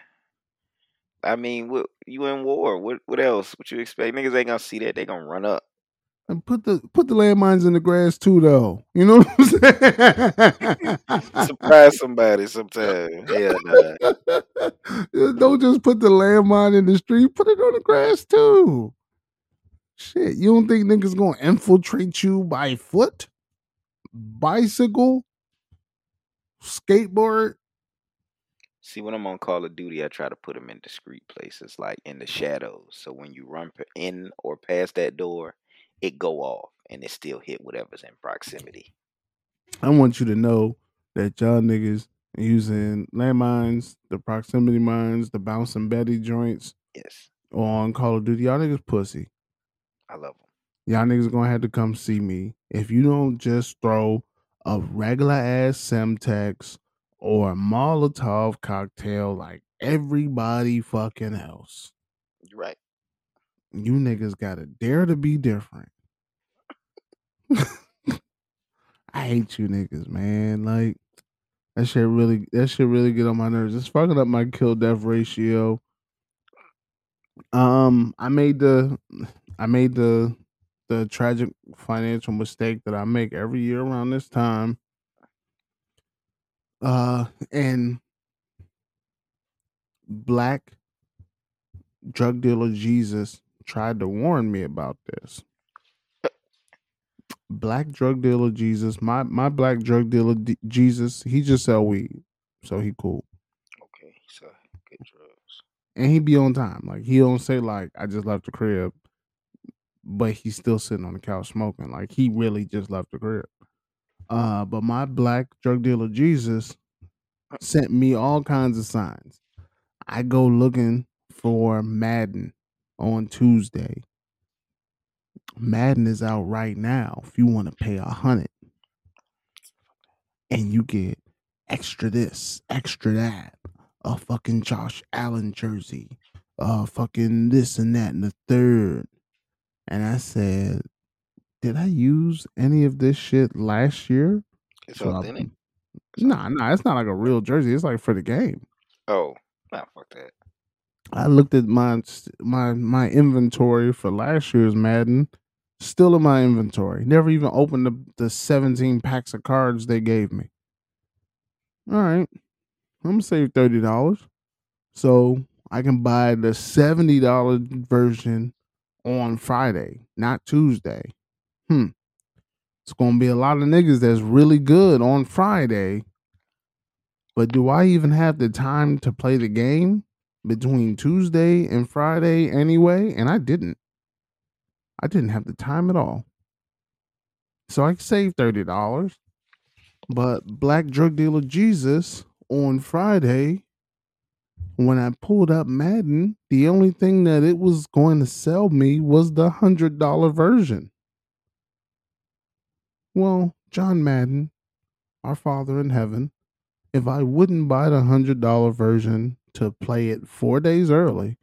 I mean, you in war. What else? What you expect? Niggas ain't gonna see that. They gonna run up. And put the landmines in the grass, too, though. You know what I'm saying? Surprise somebody sometime. Yeah, nah. Don't just put the landmine in the street. Put it on the grass, too. Shit, you don't think niggas gonna infiltrate you by foot? Bicycle? Skateboard? See, when I'm on Call of Duty, I try to put them in discreet places, like in the shadows. So when you run in or past that door, it go off and it still hit whatever's in proximity. I want you to know that y'all niggas using landmines, the proximity mines, the bouncing Betty joints. Yes. On Call of Duty, y'all niggas pussy. I love them. Y'all niggas gonna have to come see me if you don't just throw a regular ass Semtex or a Molotov cocktail like everybody fucking else. You're right. You niggas gotta dare to be different. I hate you niggas, man. Like, that shit really get on my nerves. It's fucking up my kill death ratio. I made the tragic financial mistake that I make every year around this time. And Black drug dealer Jesus tried to warn me about this. Black drug dealer Jesus, my Black drug dealer Jesus, he just sell weed, so he cool. Okay, so good drugs, and he be on time. Like, he don't say like, I just left the crib, but he's still sitting on the couch smoking. Like, he really just left the crib. But my Black drug dealer Jesus sent me all kinds of signs. I go looking for Madden on Tuesday. Madden is out right now. If you want to pay $100, and you get extra this, extra that, a fucking Josh Allen jersey, fucking this and that and the third. And I said, did I use any of this shit last year? It's authentic. Nah, it's not like a real jersey. It's like for the game. Oh, nah, fuck that. I looked at my inventory for last year's Madden, still in my inventory. Never even opened the 17 packs of cards they gave me. All right, I'm going to save $30 so I can buy the $70 version on Friday, not Tuesday. It's going to be a lot of niggas that's really good on Friday But do I even have the time to play the game between Tuesday and Friday anyway? And I didn't. I didn't have the time at all. So I saved $30. But Black Drug Dealer Jesus on Friday, when I pulled up Madden, the only thing that it was going to sell me was the $100 version. Well, John Madden, our Father in Heaven, if I wouldn't buy the $100 version to play it 4 days early,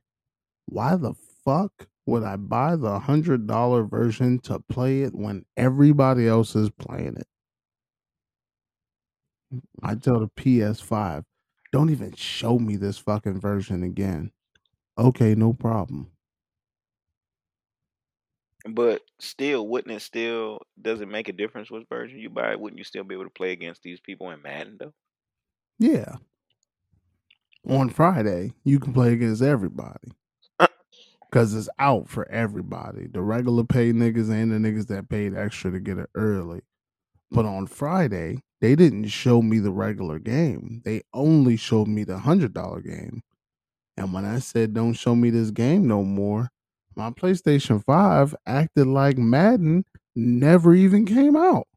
why the fuck would I buy the $100 version to play it when everybody else is playing it? I tell the PS5, don't even show me this fucking version again. Okay, no problem. But still, wouldn't it still, does it make a difference which version you buy? Wouldn't you still be able to play against these people in Madden though? Yeah. On Friday, you can play against everybody. Because it's out for everybody. The regular pay niggas and the niggas that paid extra to get it early. But on Friday, they didn't show me the regular game. They only showed me the $100 game. And when I said, don't show me this game no more, my PlayStation 5 acted like Madden never even came out.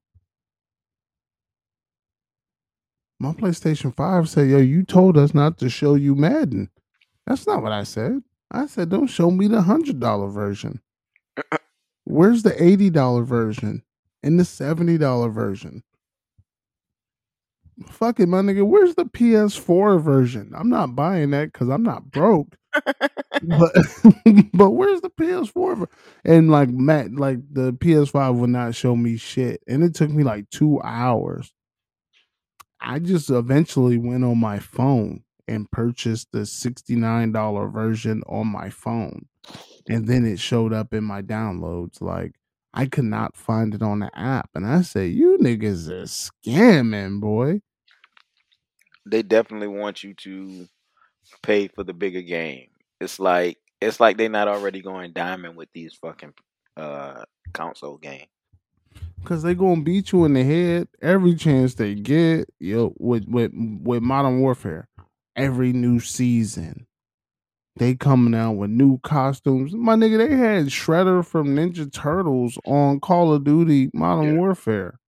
My PlayStation 5 said, yo, you told us not to show you Madden. That's not what I said. I said, don't show me the $100 version. Where's the $80 version and the $70 version? Fuck it, my nigga. Where's the PS4 version? I'm not buying that because I'm not broke. But where's the PS4 version? And like Matt, like the PS5 would not show me shit, and it took me like 2 hours. I just eventually went on my phone and purchased the $69 version on my phone, and then it showed up in my downloads. Like, I could not find it on the app, and I say, you niggas are scamming, boy. They definitely want you to pay for the bigger game. It's like they're not already going diamond with these fucking console games. Cause they gonna beat you in the head every chance they get. Yo, with Modern Warfare, every new season, they coming out with new costumes. My nigga, they had Shredder from Ninja Turtles on Call of Duty Modern Warfare.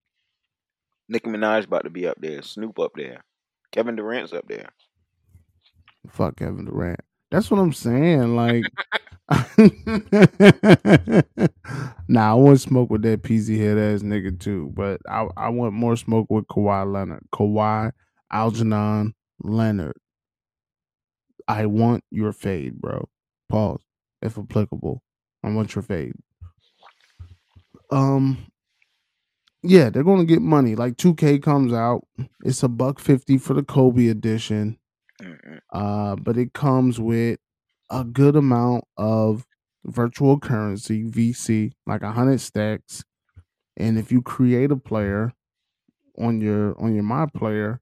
Nicki Minaj about to be up there. Snoop up there. Kevin Durant's up there. Fuck Kevin Durant. That's what I'm saying. Like, nah, I want smoke with that peasy head ass nigga too. But I want more smoke with Kawhi Leonard. Kawhi, Algernon, Leonard. I want your fade, bro. Pause, if applicable. I want your fade. Yeah, they're gonna get money. Like 2K comes out. It's $150 for the Kobe edition. But it comes with a good amount of virtual currency, VC, like 100 stacks. And if you create a player on your My Player,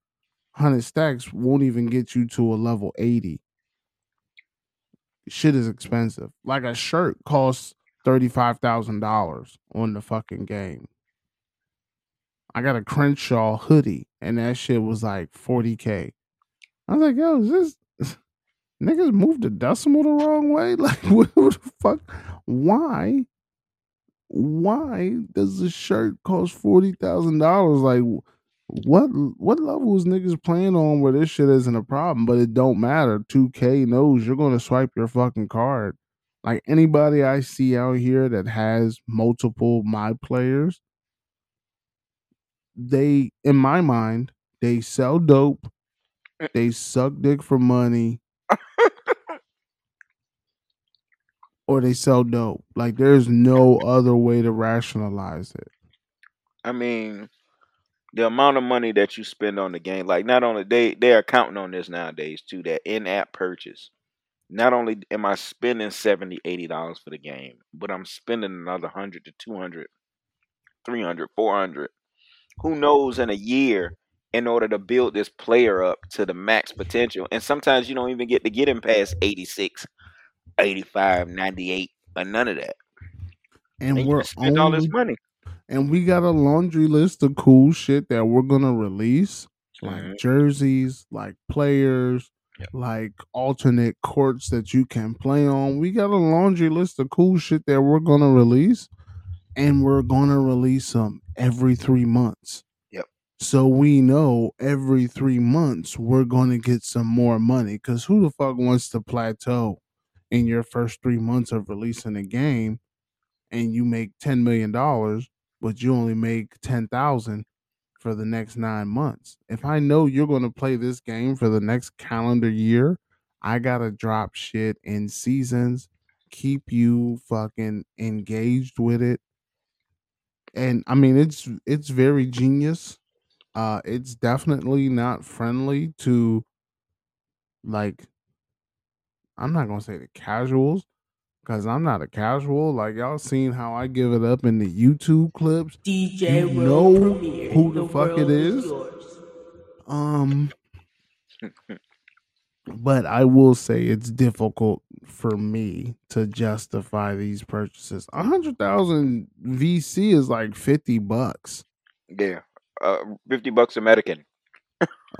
100 stacks won't even get you to a level 80. Shit is expensive. Like a shirt costs $35,000 on the fucking game. I got a Crenshaw hoodie, and that shit was like $40K. I was like, yo, is this niggas moved the decimal the wrong way? Like, what the fuck? Why does a shirt cost $40,000? Like, what level is niggas playing on where this shit isn't a problem? But it don't matter. 2K knows you're going to swipe your fucking card. Like, anybody I see out here that has multiple My Players, they, in my mind, they sell dope. They suck dick for money. Or they sell dope. Like, there's no other way to rationalize it. I mean, the amount of money that you spend on the game, like, not only they are counting on this nowadays too, that in-app purchase. Not only am I spending $70, $80 for the game, but I'm spending another $100 to $200, $300, $400. Who knows in a year, in order to build this player up to the max potential. And sometimes you don't even get to get him past 86, 85, 98, or none of that. And we're spend all this money. And we got a laundry list of cool shit that we're going to release like jerseys, like players, like alternate courts that you can play on. We got a laundry list of cool shit that we're going to release, and we're going to release them every 3 months. So we know every 3 months we're going to get some more money, because who the fuck wants to plateau in your first 3 months of releasing a game and you make $10 million, but you only make $10,000 for the next 9 months? If I know you're going to play this game for the next calendar year, I got to drop shit in seasons, keep you fucking engaged with it. And I mean, it's very genius. It's definitely not friendly to, like, I'm not going to say the casuals, because I'm not a casual. Like, y'all seen how I give it up in the YouTube clips. DJ you World know Premier, who the fuck it is. But I will say it's difficult for me to justify these purchases. 100,000 VC is like $50. Yeah. $50 American.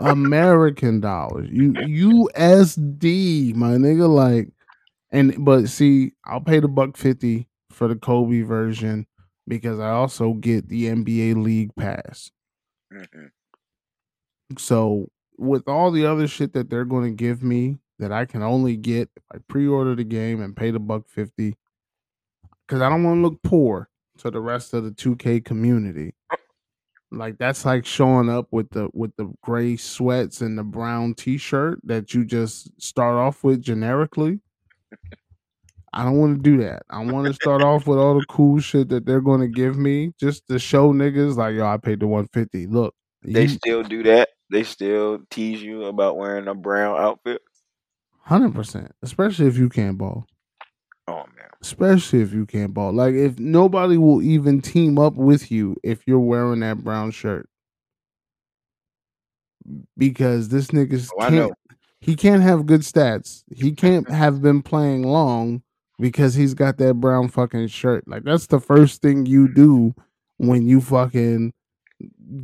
American dollars. USD, my nigga. Like, and but see, I'll pay the $1.50 for the Kobe version because I also get the NBA League Pass. So with all the other shit that they're going to give me that I can only get if I pre-order the game and pay the $1.50, because I don't want to look poor to the rest of the 2K community. Like, that's like showing up with the gray sweats and the brown t-shirt that you just start off with generically. I don't want to do that. I want to start off with all the cool shit that they're going to give me just to show niggas like, yo, I paid the $1.50. Look. They still do that? They still tease you about wearing a brown outfit? 100%. Especially if you can't ball. Oh, man. Especially if you can't ball. Like, if nobody will even team up with you if you're wearing that brown shirt. Because this nigga he can't have good stats. He can't have been playing long because he's got that brown fucking shirt. Like, that's the first thing you do when you fucking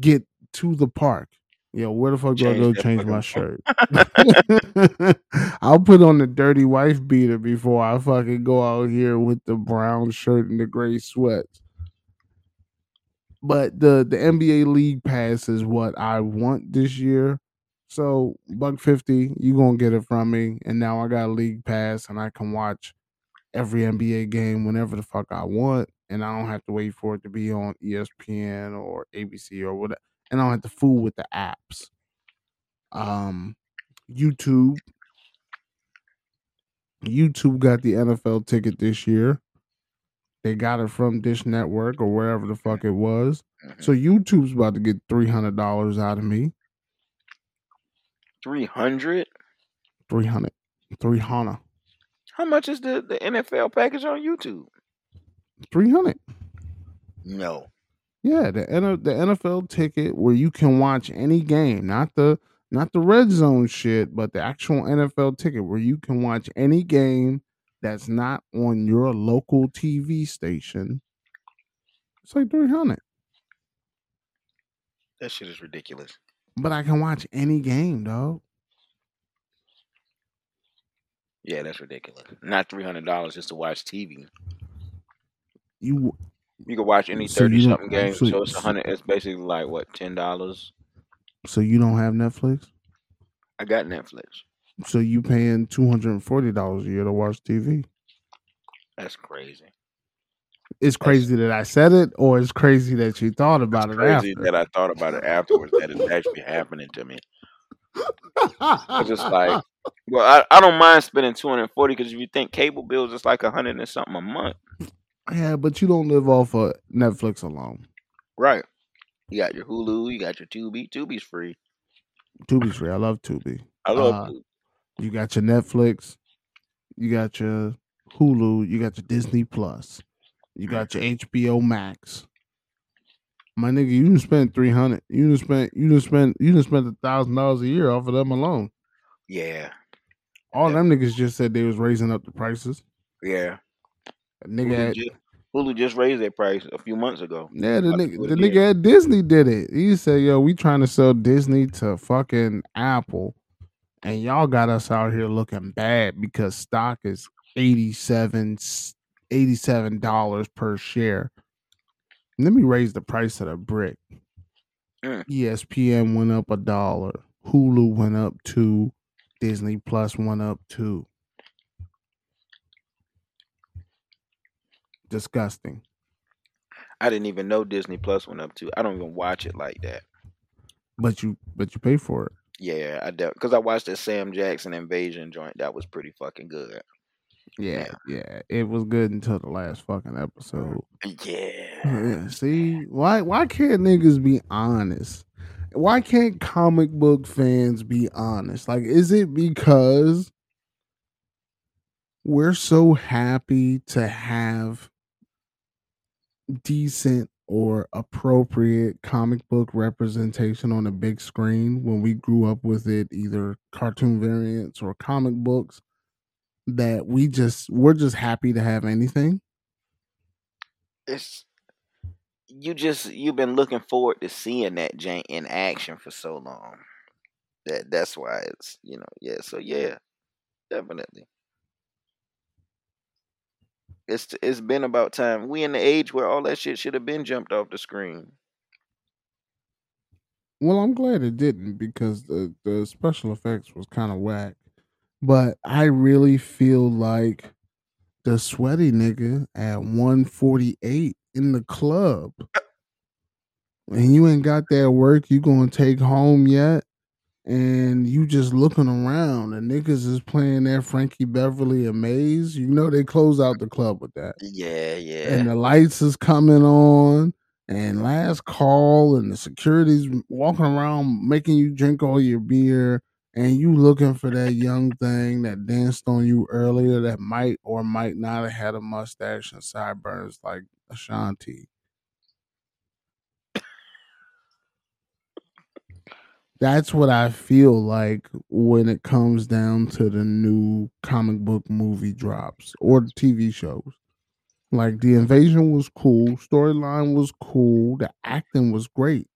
get to the park. Yo, where the fuck do I go change my shirt? I'll put on the dirty wife beater before I fucking go out here with the brown shirt and the gray sweats. But the NBA League Pass is what I want this year. So $1.50, you going to get it from me. And now I got a League Pass and I can watch every NBA game whenever the fuck I want. And I don't have to wait for it to be on ESPN or ABC or whatever. And I don't have to fool with the apps. YouTube got the NFL ticket this year. They got it from Dish Network or wherever the fuck it was. So YouTube's about to get $300 out of me. 300? 300. 300. How much is the NFL package on YouTube? 300. No. Yeah, the NFL ticket where you can watch any game, not the red zone shit, but the actual NFL ticket where you can watch any game that's not on your local TV station. It's like 300. That shit is ridiculous. But I can watch any game, dog. Yeah, that's ridiculous. Not $300 just to watch TV. You can watch any 30-something game, so it's 100. It's basically like, what, $10? So you don't have Netflix? I got Netflix. So you paying $240 a year to watch TV? That's crazy. It's crazy that I said it, or it's crazy that you thought about it after? It's crazy that I thought about it afterwards, that it's actually happening to me. It's just like, well, I don't mind spending $240, because if you think cable bills, it's like 100 and something a month. Yeah, but you don't live off of Netflix alone. Right. You got your Hulu. You got your Tubi. Tubi's free. Tubi's free. I love Tubi. I love Tubi. You got your Netflix. You got your Hulu. You got your Disney Plus. You got your HBO Max. My nigga, you done spent $300. You done spent $1,000 a year off of them alone. Yeah. All them niggas just said they was raising up the prices. Yeah. Nigga, Hulu just raised their price a few months ago. Yeah, the nigga at Disney did it. He said, yo, we trying to sell Disney to fucking Apple, and y'all got us out here looking bad because stock is $87 per share. Let me raise the price of the brick. ESPN went up $1. Hulu went up $2. Disney Plus went up $2. Disgusting. I didn't even know Disney Plus went up $2. I don't even watch it like that. But you pay for it. Yeah, I do. Because I watched that Sam Jackson Invasion joint. That was pretty fucking good. Yeah, it was good until the last fucking episode. Yeah. See, why can't niggas be honest? Why can't comic book fans be honest? Like, is it because we're so happy to have decent or appropriate comic book representation on a big screen when we grew up with it, either cartoon variants or comic books, that we're just happy to have anything? It's you've been looking forward to seeing that jank in action for so long. That's why it's, you know, yeah. So yeah, definitely. It's been about time. We in the age where all that shit should have been jumped off the screen. Well, I'm glad it didn't, because the special effects was kind of whack. But I really feel like the sweaty nigga at 148 in the club, and you ain't got that work you gonna take home yet, and you just looking around, and niggas is playing that Frankie Beverly Amaze. You know they close out the club with that. Yeah. And the lights is coming on, and last call, and the security's walking around making you drink all your beer. And you looking for that young thing that danced on you earlier that might or might not have had a mustache and sideburns like Ashanti. That's what I feel like when it comes down to the new comic book movie drops or TV shows. Like, the invasion was cool. Storyline was cool. The acting was great.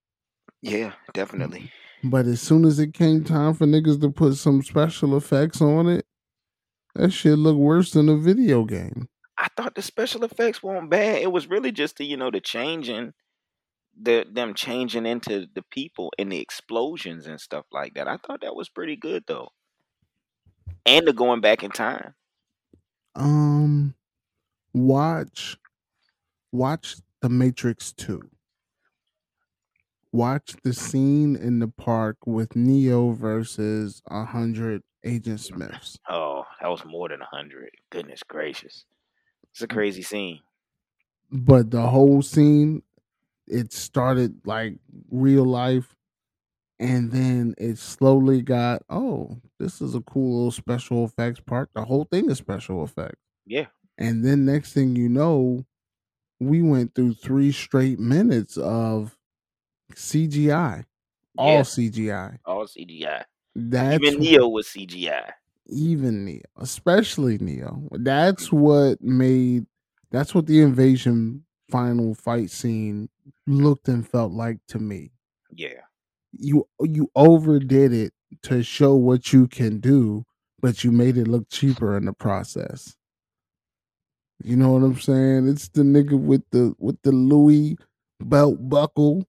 Yeah, definitely. But as soon as it came time for niggas to put some special effects on it, that shit looked worse than a video game. I thought the special effects weren't bad. It was really just them changing into the people and the explosions and stuff like that. I thought that was pretty good though. And the going back in time. Watch The Matrix 2. Watch the scene in the park with Neo versus 100 Agent Smiths. Oh, that was more than 100. Goodness gracious. It's a crazy scene. But the whole scene, it started like real life, and then it slowly got, oh, this is a cool little special effects park. The whole thing is special effects. Yeah. And then next thing you know, we went through 3 straight minutes of CGI. All CGI. That's even Neo was CGI. Even Neo. Especially Neo. That's what the invasion final fight scene looked and felt like to me. Yeah. You overdid it to show what you can do, but you made it look cheaper in the process. You know what I'm saying? It's the nigga with the Louis belt buckle,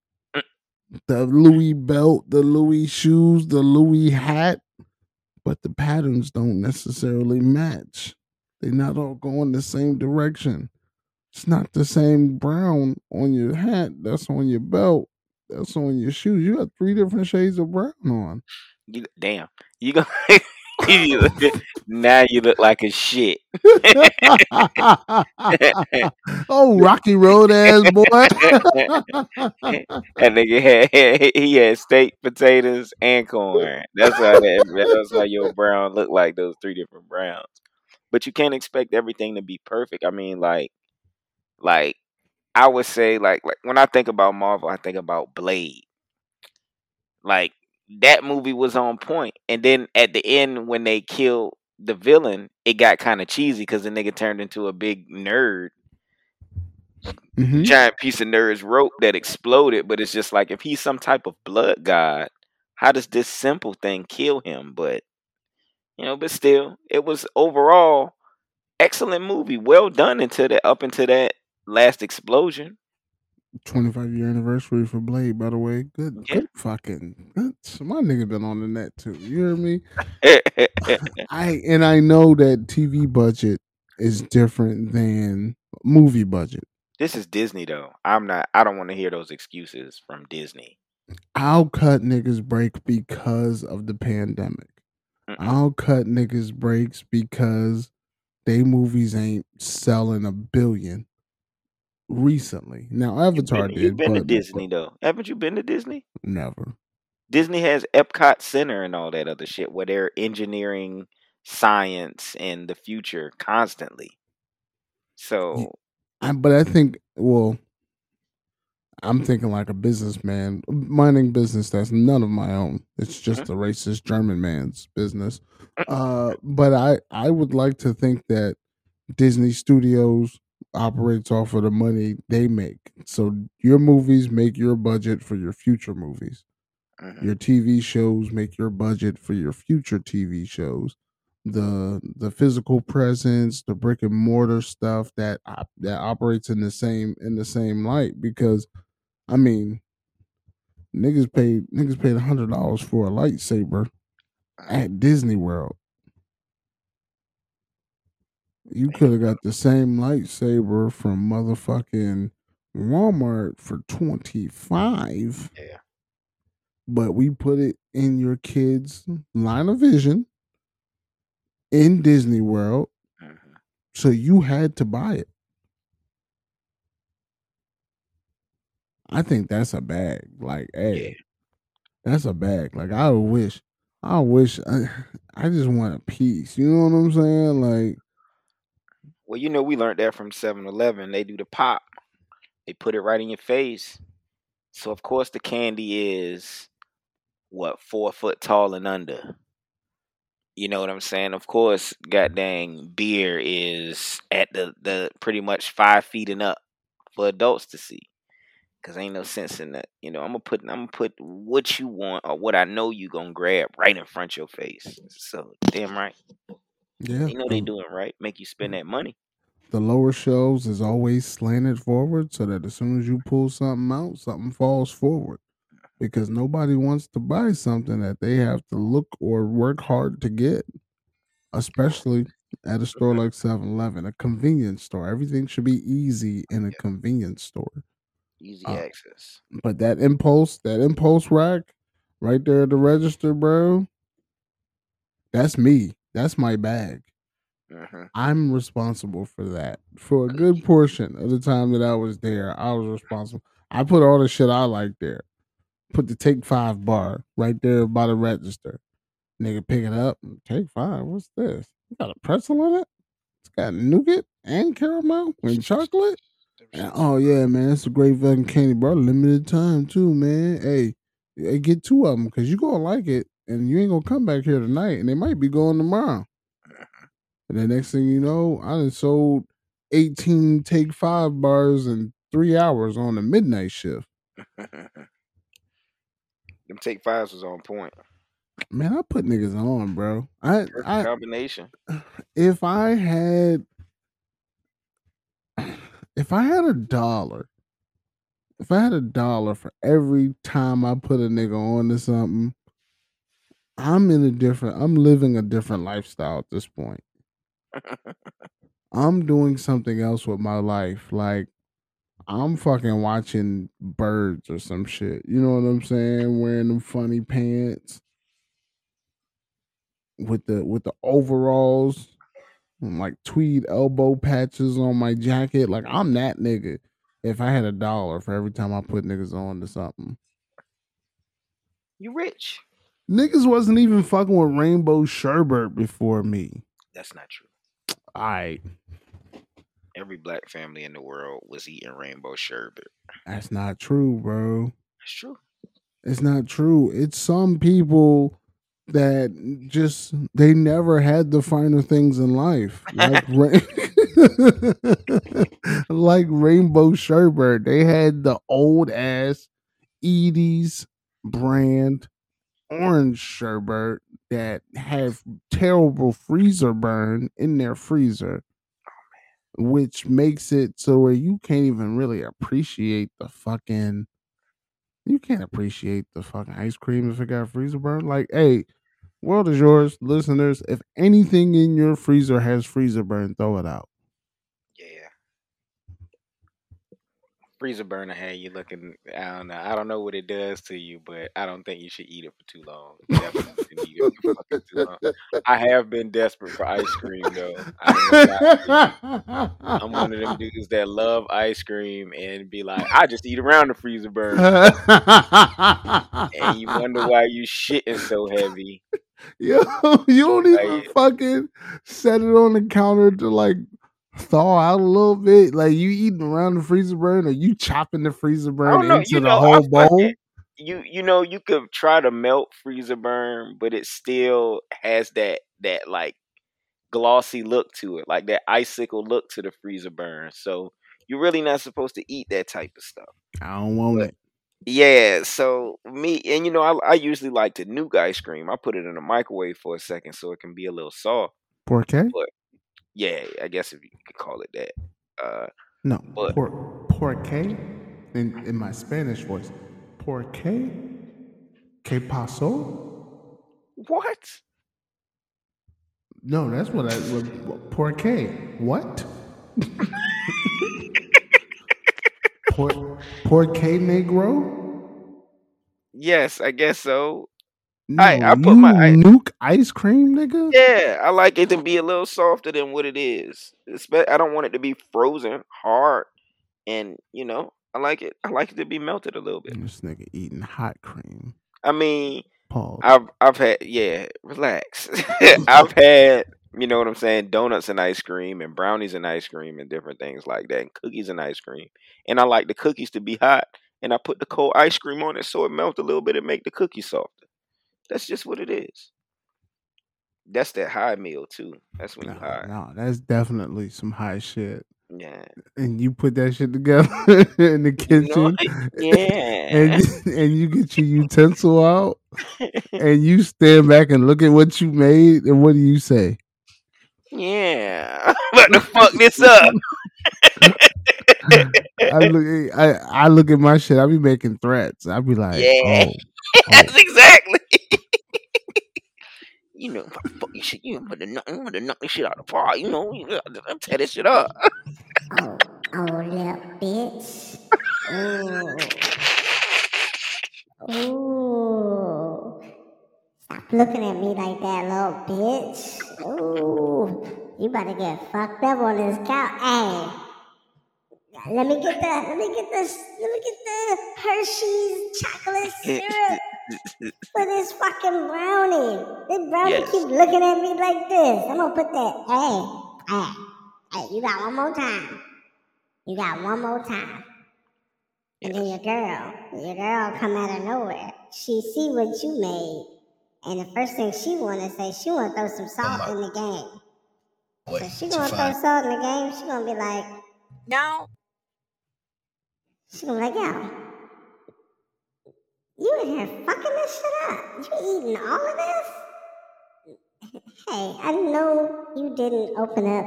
the Louis belt, the Louis shoes, the Louis hat, but the patterns don't necessarily match. They're not all going the same direction. It's not the same brown on your hat that's on your belt that's on your shoes. You got 3 different shades of brown on. Damn, you go. Now you look like a shit. Oh, Rocky Road ass boy. That nigga had steak, potatoes, and corn. That's how your brown looked like those 3 different browns. But you can't expect everything to be perfect. I mean, like I would say, like when I think about Marvel, I think about Blade. Like, that movie was on point. And then at the end, when they killed the villain, it got kind of cheesy because the nigga turned into a big nerd. Mm-hmm. giant piece of nerds rope that exploded. But it's just like, if he's some type of blood god, how does this simple thing kill him? But, you know, but still, it was overall excellent movie. Well done until that, up until that last explosion. 25-year anniversary for Blade, by the way. Good fucking. Good. So my nigga been on the net too. You hear me? I know that TV budget is different than movie budget. This is Disney though. I don't want to hear those excuses from Disney. I'll cut niggas break because of the pandemic. Mm-mm. I'll cut niggas breaks because they movies ain't selling $1 billion. Recently, now Avatar did. You've been to Disney though, haven't you? Been to Disney? Never. Disney has Epcot Center and all that other shit where they're engineering science and the future constantly. So, but I think, well, I'm thinking like a businessman minding business that's none of my own. It's just a racist German man's business. But I would like to think that Disney Studios operates off of the money they make. So your movies make your budget for your future movies. Mm-hmm. Your TV shows make your budget for your future TV shows. The physical presence, the brick and mortar stuff that operates in the same light. Because I mean, niggas paid $100 for a lightsaber at Disney World. You could have got the same lightsaber from motherfucking Walmart for $25. Yeah. But we put it in your kids' line of vision in Disney World. Mm-hmm. So you had to buy it. I think that's a bag. Like, hey, that's a bag. Like, I just want a piece. You know what I'm saying? Like, well, you know, we learned that from 7-Eleven. They do the pop. They put it right in your face. So, of course, the candy is, 4 foot tall and under. You know what I'm saying? Of course, god dang, beer is at the pretty much 5 feet and up for adults to see. Because ain't no sense in that. You know, I'm gonna put what you want or what I know you gonna grab right in front of your face. So, damn right. Yeah. You know they doing right. Make you spend that money. The lower shelves is always slanted forward so that as soon as you pull something out, something falls forward. Because nobody wants to buy something that they have to look or work hard to get. Especially at a store like 7-Eleven, a convenience store. Everything should be easy in a convenience store. Easy access. But that impulse rack right there at the register, bro, that's me. That's my bag. Uh-huh. I'm responsible for that. For a good portion of the time that I was there, I was responsible. I put all the shit I like there. Put the Take 5 bar right there by the register. Nigga pick it up. Take 5? What's this? It got a pretzel in it? It's got nougat and caramel and chocolate? And, oh, yeah, man. It's a great fucking candy, bro. Limited time, too, man. Hey, get 2 of them because you're going to like it. And you ain't gonna come back here tonight, and they might be going tomorrow. And the next thing you know, I done sold 18 Take 5 bars in 3 hours on the midnight shift. Them Take 5s was on point. Man, I put niggas on, bro. Perfect combination. If I had $1, if I had $1 for every time I put a nigga on to something, I'm living a different lifestyle at this point. I'm doing something else with my life. Like, I'm fucking watching birds or some shit. You know what I'm saying? Wearing them funny pants with the overalls and like tweed elbow patches on my jacket. Like, I'm that nigga. If I had $1 for every time I put niggas on to something. You rich. Niggas wasn't even fucking with rainbow sherbet before me. That's not true. All right. Every black family in the world was eating rainbow sherbet. That's not true, bro. That's true. It's not true. It's some people that just, they never had the finer things in life. Like Like Rainbow Sherbert, they had the old ass Edie's brand orange sherbet that have terrible freezer burn in their freezer, which makes it so where you can't even really appreciate the fucking, you can't appreciate the fucking ice cream if it got freezer burn. Like, hey, World is Yours, listeners, if anything in your freezer has freezer burn, throw it out. Yeah. Freezer burn had you looking, I don't know what it does to you, but I don't think you should eat it for too long. Definitely eat it for fucking too long. I have been desperate for ice cream, though. I'm one of them dudes that love ice cream and be like, I just eat around the freezer burn. And you wonder why you shitting so heavy. Yo, you don't even fucking set it on the counter to like thaw out a little bit. Like, you eating around the freezer burn, or you chopping the freezer burn into the whole bowl? You know, you could try to melt freezer burn, but it still has that like glossy look to it, like that icicle look to the freezer burn. So you're really not supposed to eat that type of stuff. I don't want it. Yeah, so me, and you know, I usually like to nuke ice cream. I put it in the microwave for a second so it can be a little soft. Porque? But yeah, I guess if you could call it that. No, but porque in my Spanish voice. Porque? Que pasó? What? No, that's what I porque. What? Porque negro? Yes, I guess so. No, I put my nuke ice cream, nigga. Yeah, I like it to be a little softer than what it is. I don't want it to be frozen hard, and you know, I like it to be melted a little bit. This nigga eating hot cream. I mean, Paul. I've had, yeah, relax. I've had, you know what I'm saying, donuts and ice cream and brownies and ice cream and different things like that, and cookies and ice cream. And I like the cookies to be hot, and I put the cold ice cream on it so it melts a little bit and make the cookies softer. That's just what it is. That's that high meal too. That's when you high. No, that's definitely some high shit. Yeah. And you put that shit together in the kitchen. You know, yeah. And you get your utensil out and you stand back and look at what you made, and what do you say? Yeah. What the fuck this up? I look at my shit, I be making threats. I be like, yeah. Oh. That's exactly. You know, fuck your shit. You want to knock this shit out of the park. You know, I'm tearing this shit up. Oh, that bitch. Oh. Stop looking at me like that, little bitch. Oh, you about to get fucked up on this couch. Hey, let me get the Hershey's chocolate syrup. For this fucking brownie. This brownie keep looking at me like this. I'm gonna put that. Hey, you got one more time. You got one more time. And then your girl come out of nowhere. She see what you made. And the first thing she wanna say, she wanna throw some salt in the game. Wait, so she gonna throw salt in the game, she gonna be like, no. She gonna be like, yo. You in here fucking this shit up. You eating all of this? Hey, I know you didn't open up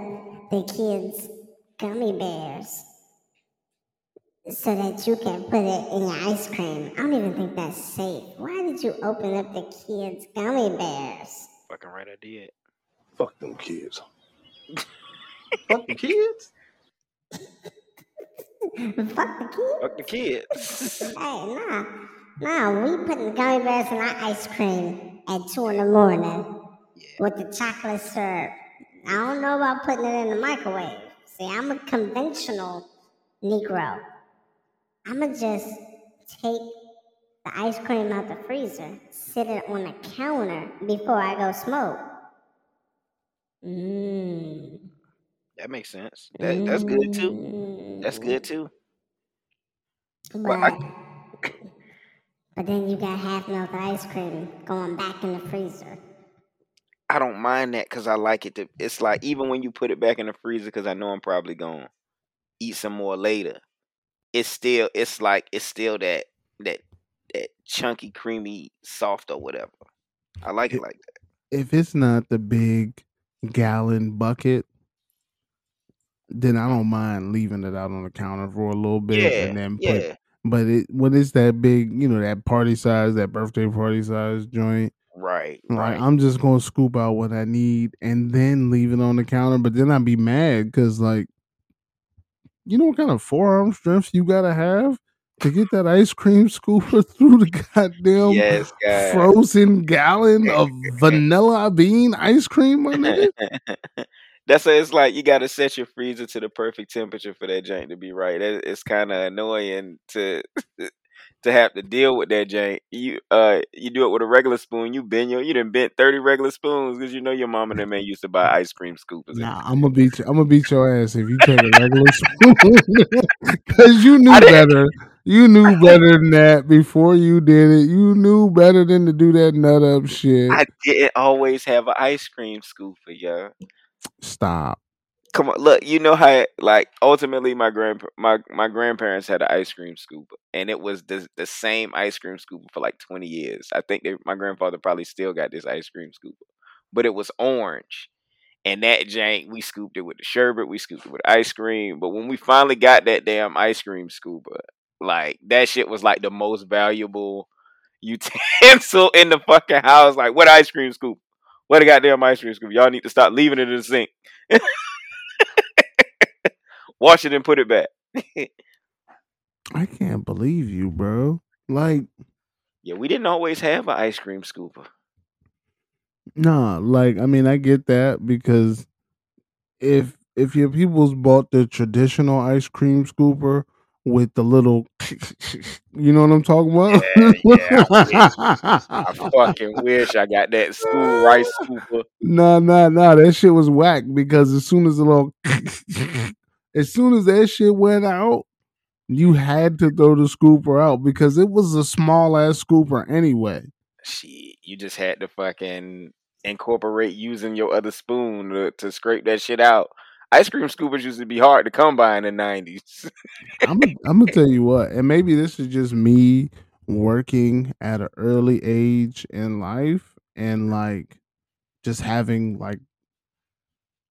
the kids' gummy bears so that you can put it in your ice cream. I don't even think that's safe. Why did you open up the kids' gummy bears? Fucking right, I did. Fuck them kids. Fuck the kids? Fuck the kids? Fuck the kids. Hey, nah. No, we putting gummy bears in our ice cream at 2 a.m. with the chocolate syrup. I don't know about putting it in the microwave. See, I'm a conventional Negro. I'ma just take the ice cream out the freezer, sit it on the counter before I go smoke. Mmm. That makes sense. That's good too. That's good too. But well, But then you got half-melted ice cream going back in the freezer. I don't mind that because I like it. It's like even when you put it back in the freezer because I know I'm probably going to eat some more later. It's still that chunky, creamy, soft or whatever. I like it like that. If it's not the big gallon bucket, then I don't mind leaving it out on the counter for a little bit. Yeah, and then but it, when it's that big, you know, that party size, that birthday party size joint. Right. Like, I'm just going to scoop out what I need and then leave it on the counter. But then I'd be mad because, like, you know what kind of forearm strength you got to have to get that ice cream scooper through the goddamn frozen gallon of vanilla bean ice cream, my nigga? That's what it's like. You got to set your freezer to the perfect temperature for that jank to be right. It's kind of annoying to have to deal with that jank. You do it with a regular spoon. You done bent 30 regular spoons because you know your mom and them ain't used to buy ice cream scoopers. Nah, I'm gonna beat your ass if you take a regular spoon because you knew better. You knew better than that before you did it. You knew better than to do that nut up shit. I didn't always have an ice cream scooper, yo. Stop. Come on, look. You know how, like, ultimately, my grandparents had an ice cream scooper, and it was the same ice cream scooper for like 20 years. I think my grandfather probably still got this ice cream scooper, but it was orange, and that jank, we scooped it with the sherbet, we scooped it with ice cream. But when we finally got that damn ice cream scooper, like that shit was like the most valuable utensil in the fucking house. Like, what ice cream scoop? What a goddamn ice cream scoop! Y'all need to stop leaving it in the sink. Wash it and put it back. I can't believe you, bro. Like, yeah, we didn't always have an ice cream scooper. Nah, like, I mean, I get that because if your peoples bought the traditional ice cream scooper with the little, you know what I'm talking about? Yeah, I fucking wish I got that school rice scooper. Nah, that shit was whack because as soon as that shit went out, you had to throw the scooper out because it was a small ass scooper anyway. Shit, you just had to fucking incorporate using your other spoon to scrape that shit out. Ice cream scoopers used to be hard to come by in the 90s. I'm going to tell you what, and maybe this is just me working at an early age in life and, like, just having, like,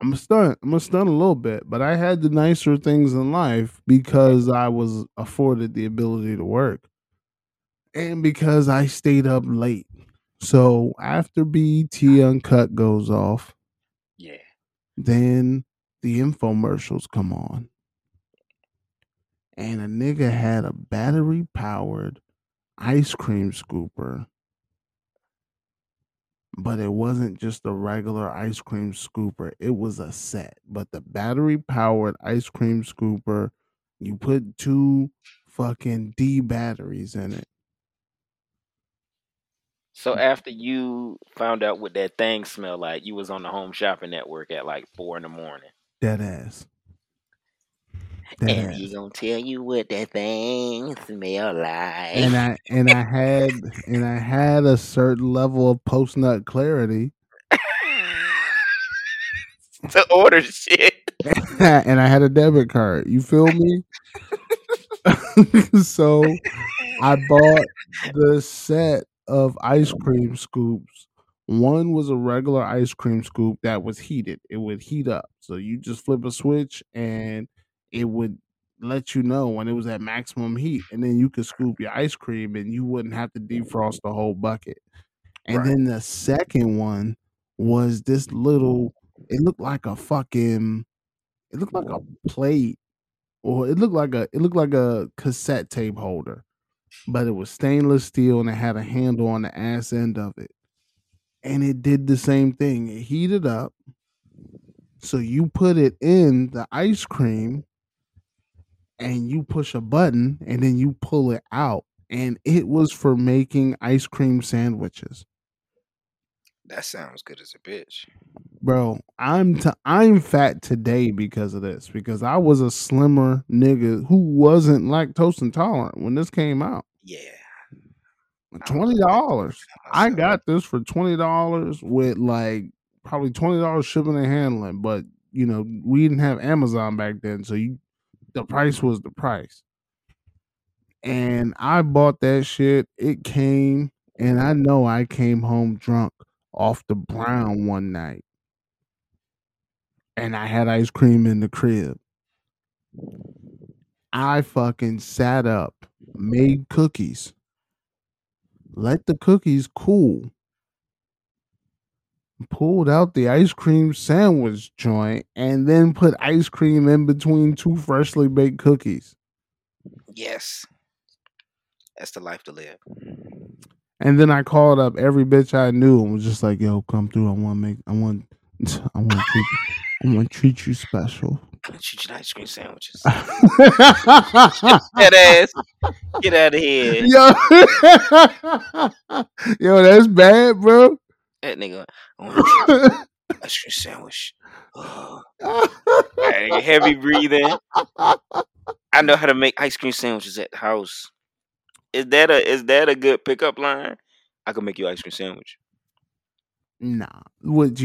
I'm stunned a little bit, but I had the nicer things in life because I was afforded the ability to work and because I stayed up late. So after BET Uncut goes off, yeah, then the infomercials come on, and a nigga had a battery powered ice cream scooper, but it wasn't just a regular ice cream scooper. It was a set, but the battery powered ice cream scooper, you put 2 fucking D batteries in it. So after you found out what that thing smelled like, you was on the Home Shopping Network at like 4 a.m. That ass. That ass. He gonna tell you what that thing smell like. And I had a certain level of post nut clarity to order shit. And I had a debit card. You feel me? So I bought the set of ice cream scoops. One was a regular ice cream scoop that was heated. It would heat up. So you just flip a switch and it would let you know when it was at maximum heat. And then you could scoop your ice cream and you wouldn't have to defrost the whole bucket. And Then the second one was this little, it looked like a plate or it looked like a cassette tape holder, but it was stainless steel and it had a handle on the ass end of it. And it did the same thing. It heated up. So you put it in the ice cream and you push a button and then you pull it out. And it was for making ice cream sandwiches. That sounds good as a bitch. Bro, I'm fat today because of this. Because I was a slimmer nigga who wasn't lactose intolerant when this came out. Yeah. $20. I got this for $20 with like probably $20 shipping and handling, but you know, we didn't have Amazon back then, so the price was the price. And I bought that shit. It came, and I know I came home drunk off the brown one night. And I had ice cream in the crib. I fucking sat up, made cookies, let the cookies cool, pulled out the ice cream sandwich joint, and then put ice cream in between two freshly baked cookies. Yes. That's the life to live. And then I called up every bitch I knew and was just like, yo, come through. I want to treat you special. I'm gonna treat you to ice cream sandwiches. That ass. Get out of here. Yo, that's bad, bro. That nigga. I want ice cream sandwich. Oh. Right, heavy breathing. I know how to make ice cream sandwiches at the house. Is that a good pickup line? I can make you an ice cream sandwich. Nah. What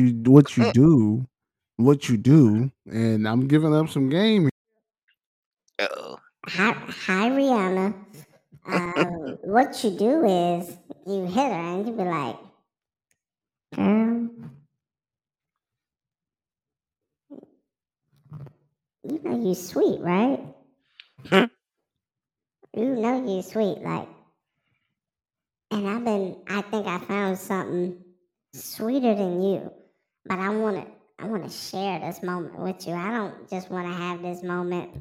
you do, and I'm giving up some game. Uh-oh. Hi, Rihanna. What you do is you hit her and you be like, girl, you know you sweet, right? Huh? You know you sweet, like. And I think I found something sweeter than you, but I want to share this moment with you. I don't just want to have this moment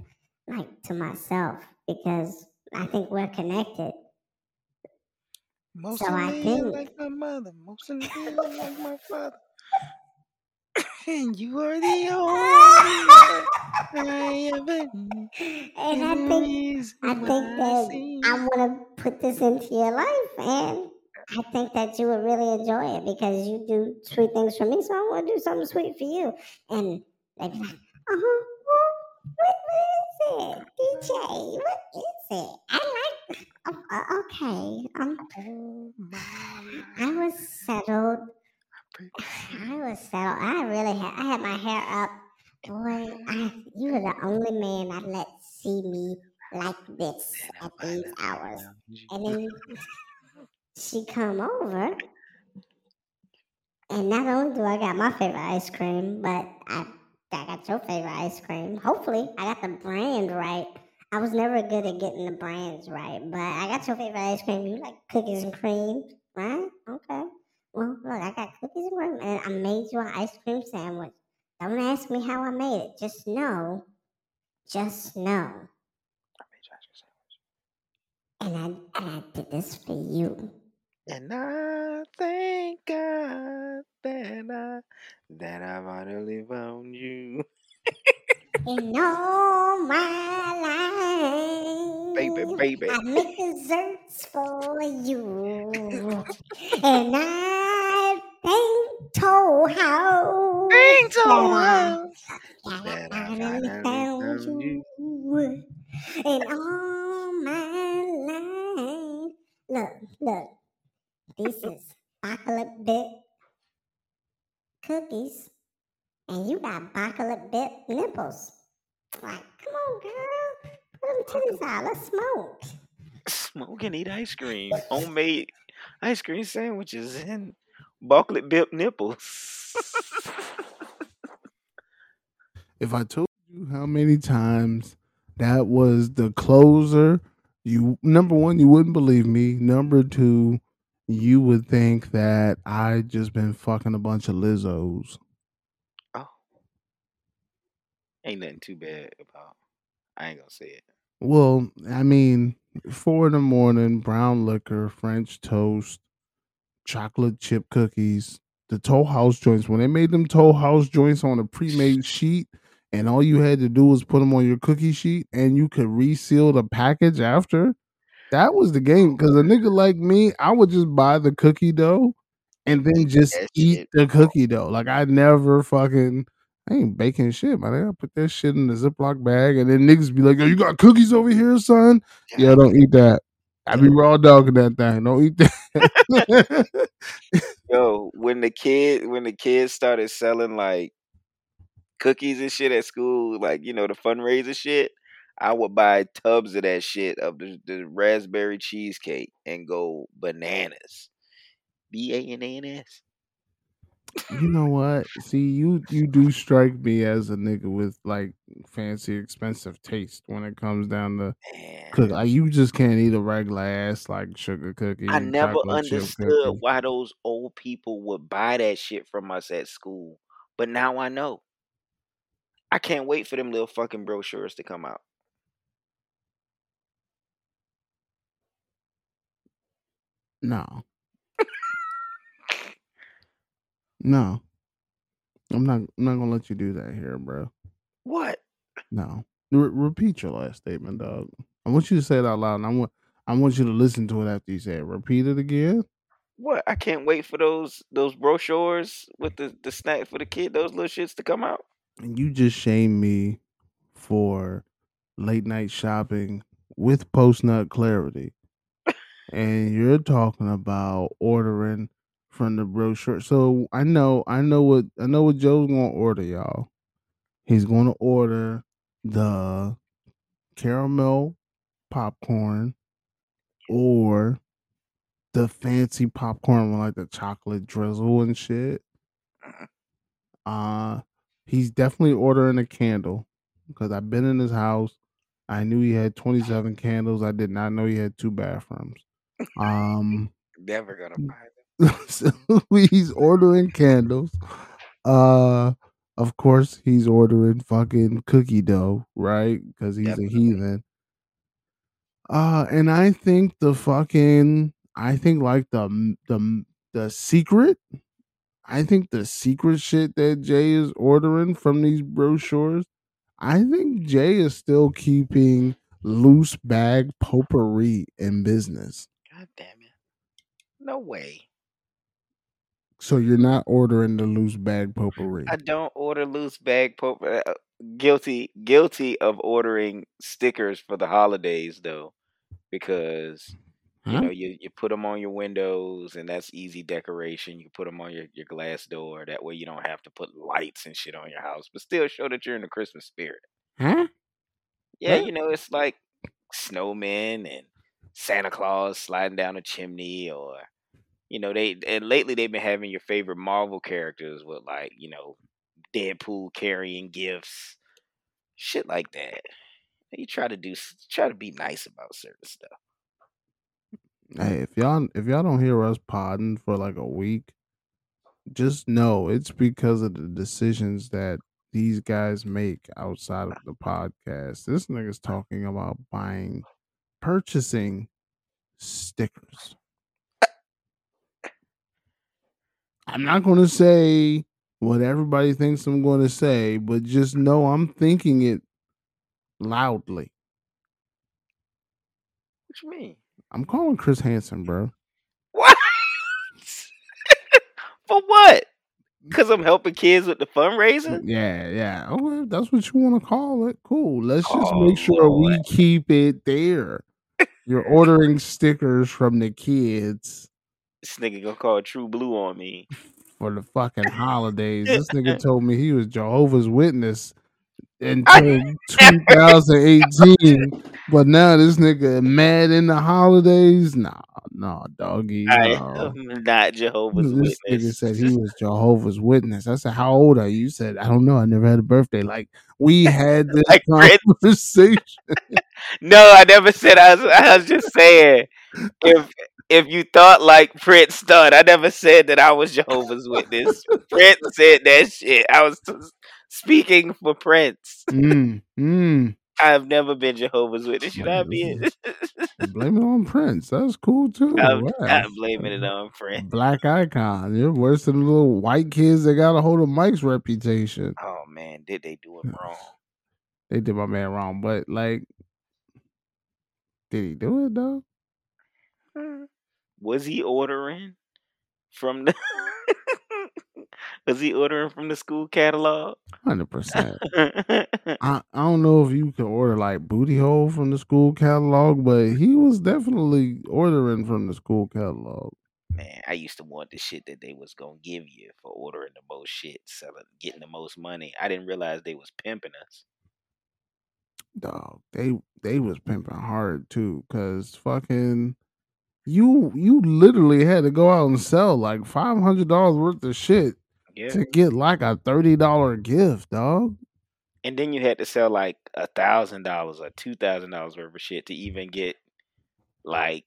like to myself, because I think we're connected. Most so I think like my mother, most of the like my father, and you are the only I ever. And I think that I want to put this into your life, and I think that you would really enjoy it because you do sweet things for me, so I want to do something sweet for you. And they'd be like, uh-huh, well, what is it? DJ, what is it? I like, okay. I was settled. I had my hair up. Boy, you were the only man I let see me like this at these hours. And then... she come over, and not only do I got my favorite ice cream, but I got your favorite ice cream. Hopefully, I got the brand right. I was never good at getting the brands right, but I got your favorite ice cream. You like cookies and cream, right? Okay. Well, look, I got cookies and cream, and I made you an ice cream sandwich. Don't ask me how I made it. Just know. I made you an ice cream sandwich. And I did this for you. And I thank God that I finally found you. In all my life, baby, I make desserts for you. And I thank Toll House that I finally found you. In all my life. Look. This is chocolate bit cookies, and you got chocolate bit nipples. Like, come on, girl, put them titties out. Let's smoke. Smoke and eat ice cream. Homemade ice cream sandwiches and chocolate bit nipples. If I told you how many times that was the closer, you number one, you wouldn't believe me. Number two, you would think that I just been fucking a bunch of Lizzos. Oh. Ain't nothing too bad about. I ain't gonna say it. Well, I mean, 4 a.m, brown liquor, French toast, chocolate chip cookies, the Toll House joints. When they made them Toll House joints on a pre-made sheet, and all you had to do was put them on your cookie sheet, and you could reseal the package after. That was the game, because a nigga like me, I would just buy the cookie dough and then just eat the cookie dough. Like, I ain't baking shit, man. I put that shit in the Ziploc bag, and then niggas be like, yo, you got cookies over here, son? Yeah, don't eat that. I be raw dogging that thing. Don't eat that. Yo, when the kids started selling like cookies and shit at school, like, you know, the fundraiser shit, I would buy tubs of that shit, of the raspberry cheesecake, and go bananas. B-A-N-A-N-S. You know what? See, you do strike me as a nigga with like fancy, expensive taste when it comes down to cookies. Like, you just can't eat a regular ass like sugar cookie. I never understood why those old people would buy that shit from us at school, but now I know. I can't wait for them little fucking brochures to come out. No. No, I'm not gonna let you do that here, bro. What? No, repeat your last statement, dog. I want you to say it out loud, and I want you to listen to it after you say it. Repeat it again. What? I can't wait for those brochures with the snack for the kid, those little shits to come out. And you just shamed me for late night shopping with post nut clarity, and you're talking about ordering from the brochure. So I know what Joe's gonna order, y'all. He's gonna order the caramel popcorn or the fancy popcorn with like the chocolate drizzle and shit. He's definitely ordering a candle, because I've been in his house. I knew he had 27 candles. I did not know he had 2 bathrooms. Never gonna buy that. So he's ordering candles. Of course, he's ordering fucking cookie dough, right? Because he's a heathen. And I think the secret. I think the secret shit that Jay is ordering from these brochures, I think Jay is still keeping loose bag potpourri in business. God damn it! No way. So you're not ordering the loose bag potpourri. I don't order loose bag potpourri. Guilty of ordering stickers for the holidays, though, because you know you put them on your windows, and that's easy decoration. You put them on your glass door. That way you don't have to put lights and shit on your house, but still show that you're in the Christmas spirit. Huh? Yeah, huh? You know, it's like snowmen and Santa Claus sliding down a chimney, or you know, lately they've been having your favorite Marvel characters with, like, you know, Deadpool carrying gifts, shit like that. You try to be nice about certain stuff. Hey, if y'all don't hear us podding for like a week, just know it's because of the decisions that these guys make outside of the podcast. This nigga's talking about purchasing stickers. I'm not going to say what everybody thinks I'm going to say, but just know I'm thinking it loudly. What you mean? I'm calling Chris Hansen, bro. What? For what? Because I'm helping kids with the fundraiser? Yeah. Oh, that's what you want to call it. Cool. Let's just make sure we keep it there. You're ordering stickers from the kids. This nigga gonna call True Blue on me for the fucking holidays. This nigga told me he was Jehovah's Witness until 2018, but now this nigga mad in the holidays. Nah, doggy. I am not Jehovah's Witness. This nigga said he was Jehovah's Witness. I said, "How old are you?" You said, "I don't know. I never had a birthday." Like, we had this conversation. No, I never said. I was just saying if. If you thought like Prince done, I never said that I was Jehovah's Witness. Prince said that shit. I was speaking for Prince. I've never been Jehovah's Witness. Should I be it? Blame it on Prince. That's cool too. I'm not blaming it on Prince. Black icon. You're worse than the little white kids that got a hold of Mike's reputation. Oh man, did they do it wrong? They did my man wrong, but like, did he do it though? Was he ordering from the? Was he ordering from the school catalog? 100%. I don't know if you could order like booty hole from the school catalog, but he was definitely ordering from the school catalog. man, I used to want the shit that they was gonna give you for ordering the most shit, selling, getting the most money. I didn't realize they was pimping us. Dog, they was pimping hard too, cause fucking you literally had to go out and sell like $500 worth of shit to get like a $30 gift, dog. And then you had to sell like $1,000 or $2,000 worth of shit to even get like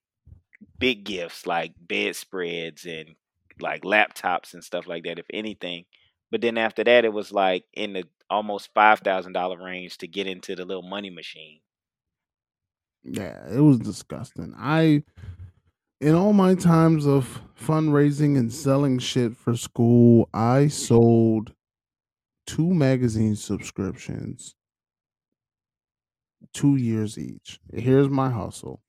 big gifts like bedspreads and like laptops and stuff like that, if anything. But then after that, it was like in the almost $5,000 range to get into the little money machine. Yeah, it was disgusting. In all my times of fundraising and selling shit for school, I sold 2 magazine subscriptions, 2 years each. Here's my hustle.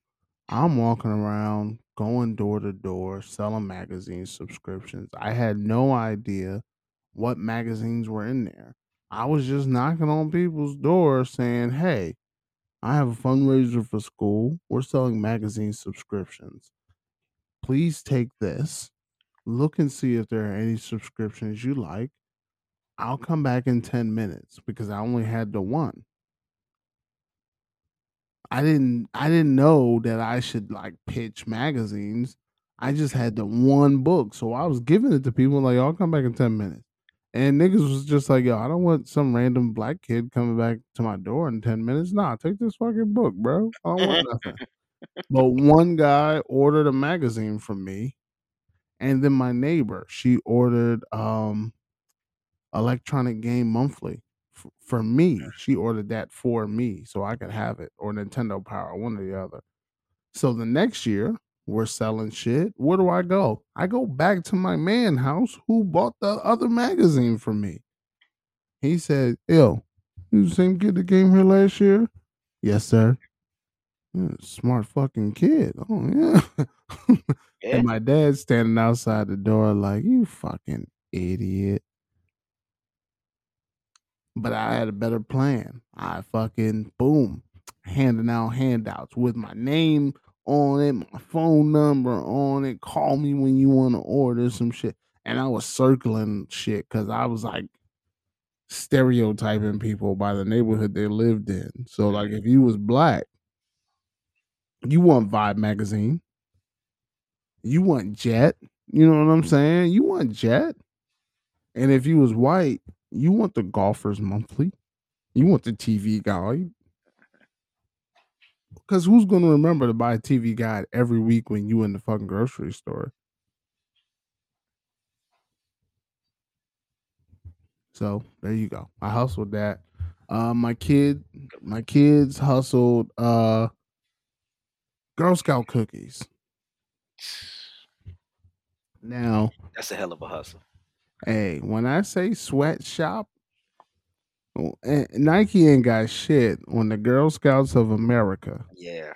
I'm walking around, going door to door, selling magazine subscriptions. I had no idea what magazines were in there. I was just knocking on people's doors saying, hey, I have a fundraiser for school. We're selling magazine subscriptions. Please take this. Look and see if there are any subscriptions you like. I'll come back in 10 minutes because I only had the one. I didn't know that I should like pitch magazines. I just had the one book. So I was giving it to people like, I'll come back in 10 minutes. And niggas was just like, yo, I don't want some random black kid coming back to my door in 10 minutes. Nah, take this fucking book, bro. I don't want nothing. But one guy ordered a magazine from me. And then my neighbor, she ordered Electronic Game Monthly for me. She ordered that for me so I could have it, or Nintendo Power, one or the other. So the next year, we're selling shit. Where do I go? I go back to my man house who bought the other magazine from me. He said, yo, you the same kid that came here last year? Yes, sir. Yeah, smart fucking kid. Oh, yeah. Yeah. And my dad's standing outside the door like, you fucking idiot. But I had a better plan. I fucking, boom, handing out handouts with my name on it, my phone number on it. Call me when you want to order some shit. And I was circling shit because I was like stereotyping people by the neighborhood they lived in. So like if you was black, you want Vibe magazine. You want Jet. You know what I'm saying? You want Jet. And if you was white, you want the Golfers Monthly. You want the TV Guide. Because who's going to remember to buy a TV Guide every week when you in the fucking grocery store? So there you go. I hustled that. My kids hustled Girl Scout cookies. Now that's a hell of a hustle. Hey, when I say sweatshop, Nike ain't got shit on the Girl Scouts of America. Yeah.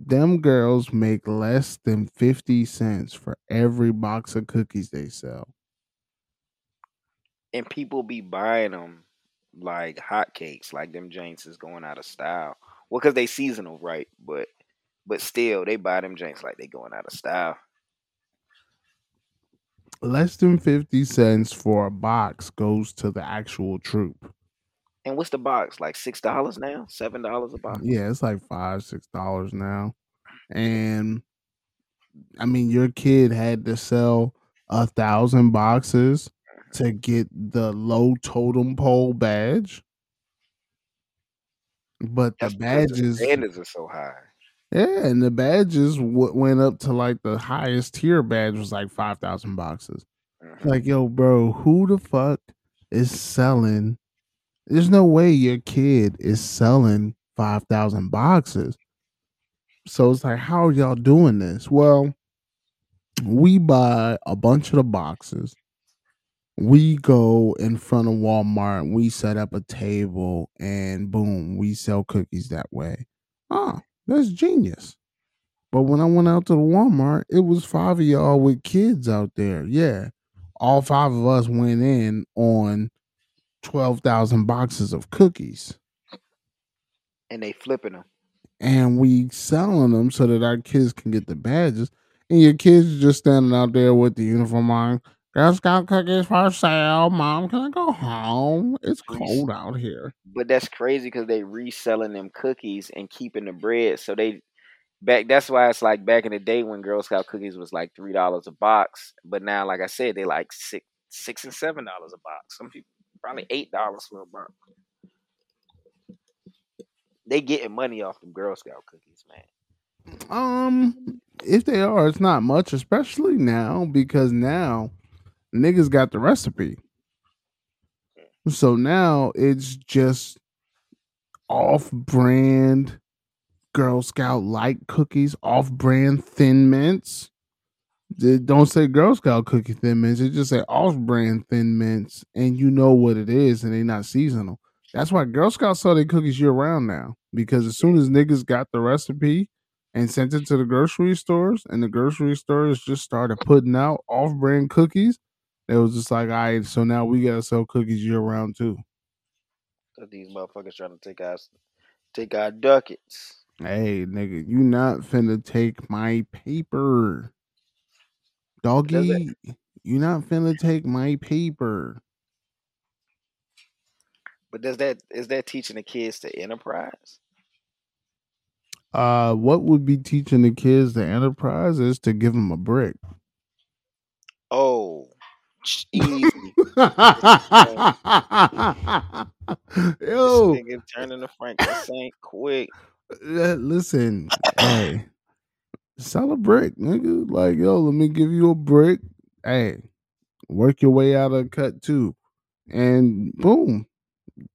Them girls make less than 50 cents for every box of cookies they sell. And people be buying them like hotcakes, like them James is going out of style. Well, because they seasonal, right? But still, they buy them James like they going out of style. Less than 50 cents for a box goes to the actual troop. And what's the box? Like $6 now? $7 a box? Yeah, it's like $5, $6 now. And, I mean, your kid had to sell 1,000 boxes to get the low totem pole badge. But the badges... the standards are so high. Yeah, and the badges went up to like the highest tier badge was like 5,000 boxes. Like, yo, bro, who the fuck is selling? There's no way your kid is selling 5,000 boxes. So it's like, how are y'all doing this? Well, we buy a bunch of the boxes. We go in front of Walmart. We set up a table and boom, we sell cookies that way. Oh. That's genius. But when I went out to the Walmart, it was 5 of y'all with kids out there. Yeah. All 5 of us went in on 12,000 boxes of cookies. And they flipping them. And we selling them so that our kids can get the badges. and your kids just standing out there with the uniform on. Girl Scout cookies for sale. Mom, can I go home? It's cold out here. But that's crazy because they reselling them cookies and keeping the bread. So they back. That's why it's like back in the day when Girl Scout cookies was like $3 a box. But now, like I said, they like $6 and $7 a box. Some people probably $8 for a box. They getting money off them Girl Scout cookies, man. If they are, it's not much, especially now because now niggas got the recipe. So now it's just off-brand Girl Scout Light cookies, off-brand Thin Mints. They don't say Girl Scout cookie Thin Mints. They just say off-brand Thin Mints, and you know what it is, and they're not seasonal. That's why Girl Scouts sell their cookies year-round now because as soon as niggas got the recipe, and sent it to the grocery stores, and the grocery stores just started putting out off-brand cookies. It was just like, all right, so now we gotta sell cookies year-round too. Cause these motherfuckers trying to take our ducats. Hey, nigga, you not finna take my paper, doggy. You not finna take my paper. But is that teaching the kids to enterprise? What would be teaching the kids the enterprise is to give them a brick. Oh, easy. Yo, this nigga turning to Frank Saint quick. Listen, hey, sell a brick, nigga. Like, yo, let me give you a brick. Hey, work your way out of cut two, and boom,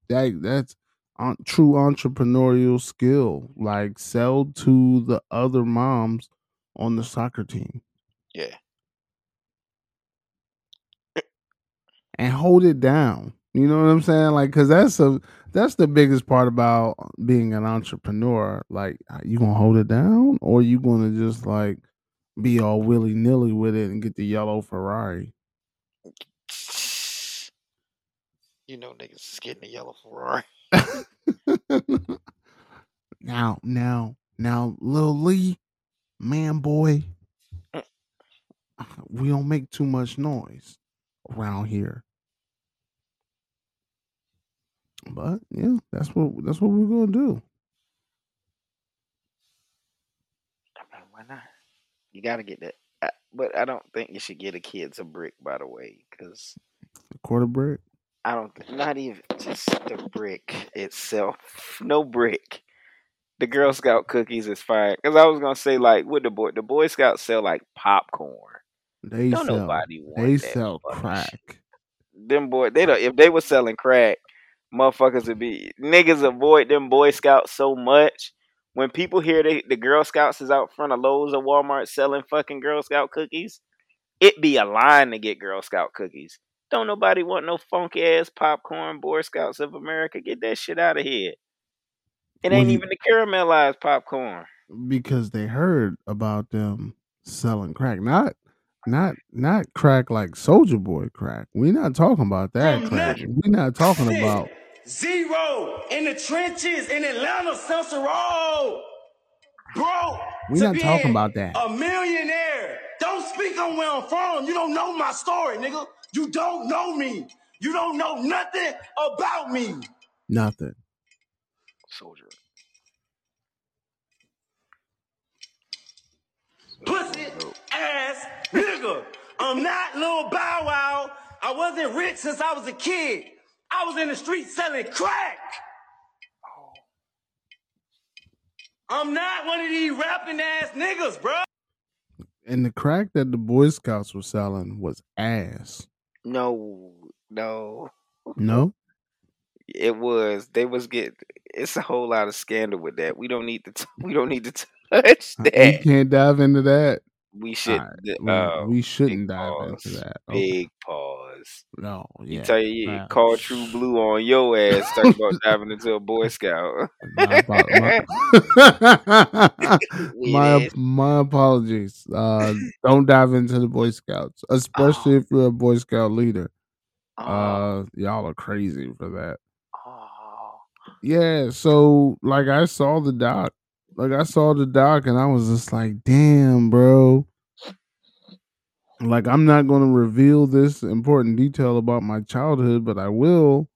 that's. True entrepreneurial skill, like sell to the other moms on the soccer team. Yeah. And hold it down. You know what I'm saying? Like, cause that's the biggest part about being an entrepreneur. Like, you gonna hold it down or you gonna just like be all willy nilly with it and get the yellow Ferrari? You know niggas is getting the yellow Ferrari. Now, Lil Lee, man, boy, we don't make too much noise around here. But yeah, that's what we're gonna do. I mean, why not? You gotta get that. But I don't think you should get the kids a brick, by the way, because a quarter brick. I don't think, not even just the brick itself. No brick. The Girl Scout cookies is fine. Because I was going to say, like, with the Boy Scouts sell, like, popcorn. They don't sell, nobody want they that sell much. Crack. Them boy, they don't, if they were selling crack, motherfuckers would be, niggas avoid them Boy Scouts so much. When people hear the Girl Scouts is out front of Lowe's or Walmart selling fucking Girl Scout cookies, it be a line to get Girl Scout cookies. Don't nobody want no funky ass popcorn. Boy Scouts of America, get that shit out of here. It ain't even the caramelized popcorn. Because they heard about them selling crack. Not crack like Soulja Boy crack. We not talking about that crack. We not talking about 0 in the trenches in Atlanta, Cicero. Bro, we not talking about that. A millionaire. Don't speak on where I'm from. You don't know my story, nigga. You don't know me. You don't know nothing about me. Nothing. Soldier. Pussy ass nigga. I'm not Lil Bow Wow. I wasn't rich since I was a kid. I was in the street selling crack. I'm not one of these rapping ass niggas, bro. And the crack that the Boy Scouts were selling was ass. No. It was. They was getting. It's a whole lot of scandal with that. We don't need to touch that. We can't dive into that. We should. Right. We shouldn't dive into that. Okay. Big pause. No. Yeah. You tell you call True Blue on your ass. Talk about diving into a Boy Scout. My apologies. Don't dive into the Boy Scouts, especially if you're a Boy Scout leader. Y'all are crazy for that. Yeah. So like, I saw the doc. And I was just like, damn, bro. Like, I'm not going to reveal this important detail about my childhood, but I will.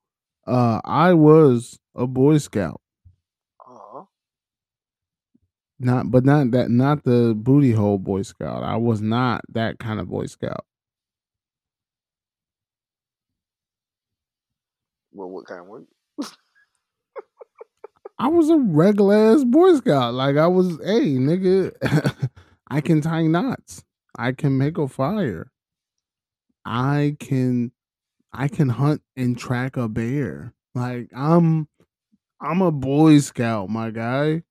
I was a Boy Scout. Uh-huh. Not the booty hole Boy Scout. I was not that kind of Boy Scout. Well, what kind were you? I was a regular ass Boy Scout. Like, I was, hey, nigga, I can tie knots. I can make a fire. I can hunt and track a bear. Like, I'm a Boy Scout, my guy.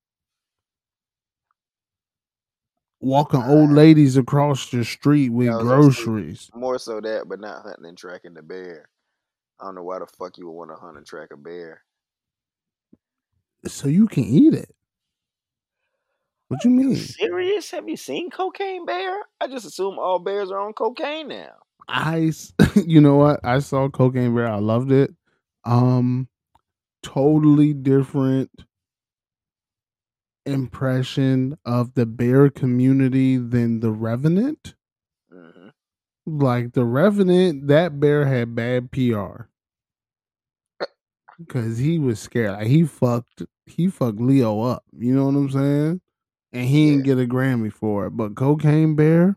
Walking old ladies across the street with groceries. More so that, but not hunting and tracking the bear. I don't know why the fuck you would want to hunt and track a bear. So you can eat it. What you mean? Serious? Have you seen Cocaine Bear? I just assume all bears are on cocaine now. You know what? I saw Cocaine Bear. I loved it. Totally different impression of the bear community than The Revenant. Mm-hmm. Like The Revenant, that bear had bad PR because he was scared. Like, he fucked Leo up. You know what I'm saying? And he didn't get a Grammy for it. But Cocaine Bear,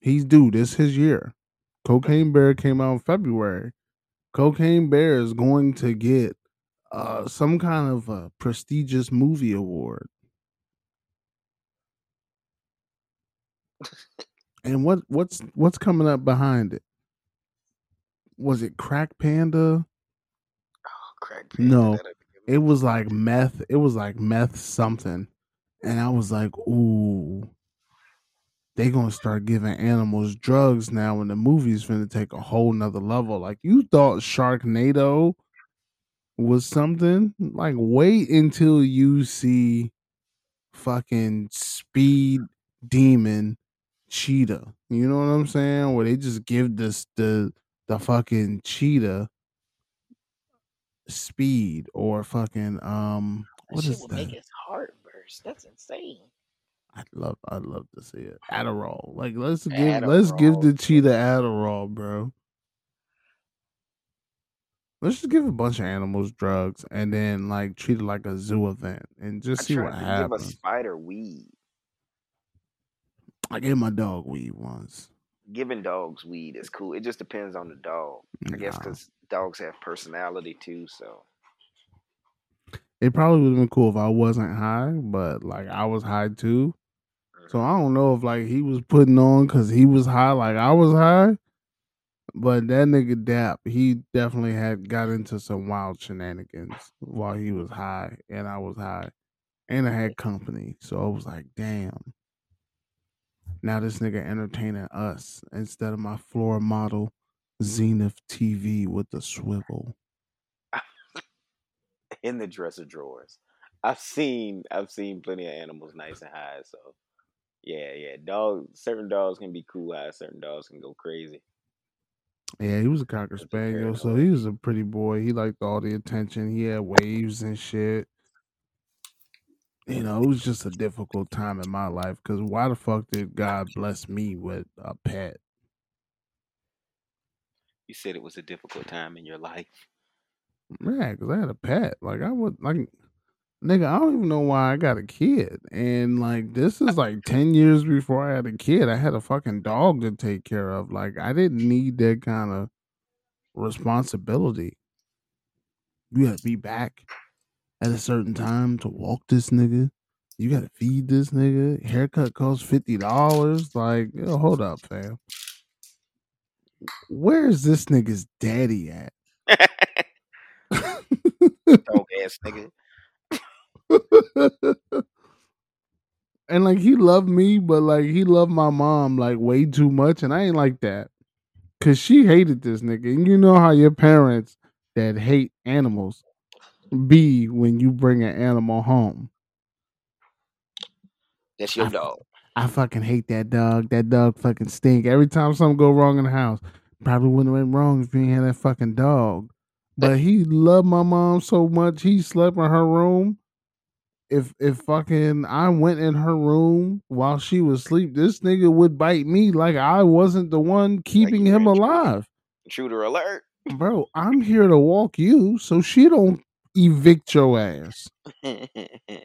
he's due. This is his year. Cocaine Bear came out in February. Cocaine Bear is going to get some kind of a prestigious movie award. And what's coming up behind it? Was it Crack Panda? Oh, Crack Panda. No, it was like meth. It was like meth something. And I was like, ooh, they gonna start giving animals drugs now, and the movie's finna take a whole nother level. Like, you thought Sharknado was something? Like, wait until you see fucking Speed Demon Cheetah. You know what I'm saying? Where they just give this the fucking cheetah speed or fucking what is that? Make his heart burst. That's insane. I'd love to see it. Adderall. Like, let's give the cheetah Adderall, bro. Let's just give a bunch of animals drugs and then like treat it like a zoo event and just see what happens. Give a spider weed. I gave my dog weed once. Giving dogs weed is cool. It just depends on the dog, I guess, because dogs have personality too. So it probably would have been cool if I wasn't high, but like I was high too. So I don't know if like he was putting on because he was high, like I was high. But that nigga Dap, he definitely had got into some wild shenanigans while he was high, and I was high, and I had company. So I was like, damn. Now this nigga entertaining us instead of my floor model Zenith TV with the swivel. In the dresser drawers. I've seen plenty of animals nice and high, so yeah. Certain dogs can be cool high, certain dogs can go crazy. Yeah, he was a cocker spaniel, so he was a pretty boy. He liked all the attention. He had waves and shit. You know, it was just a difficult time in my life because why the fuck did God bless me with a pet? You said it was a difficult time in your life. Yeah, because I had a pet. Like, I would, like, nigga, I don't even know why I got a kid. And, like, this is like 10 years before I had a kid. I had a fucking dog to take care of. Like, I didn't need that kind of responsibility. You had to be back at a certain time to walk this nigga. You gotta feed this nigga. Haircut costs $50. Like, yo, hold up, fam. Where is this nigga's daddy at? Dog ass nigga. And like, he loved me, but like, he loved my mom like way too much, and I ain't like that. Cause she hated this nigga. And you know how your parents that hate animals be when you bring an animal home. That's your dog. I fucking hate that dog. That dog fucking stink. Every time something go wrong in the house, probably wouldn't have went wrong if you ain't had that fucking dog. But he loved my mom so much, he slept in her room if fucking I went in her room while she was asleep, this nigga would bite me like I wasn't the one keeping him alive. Intruder alert. Bro, I'm here to walk you so she don't evict your ass.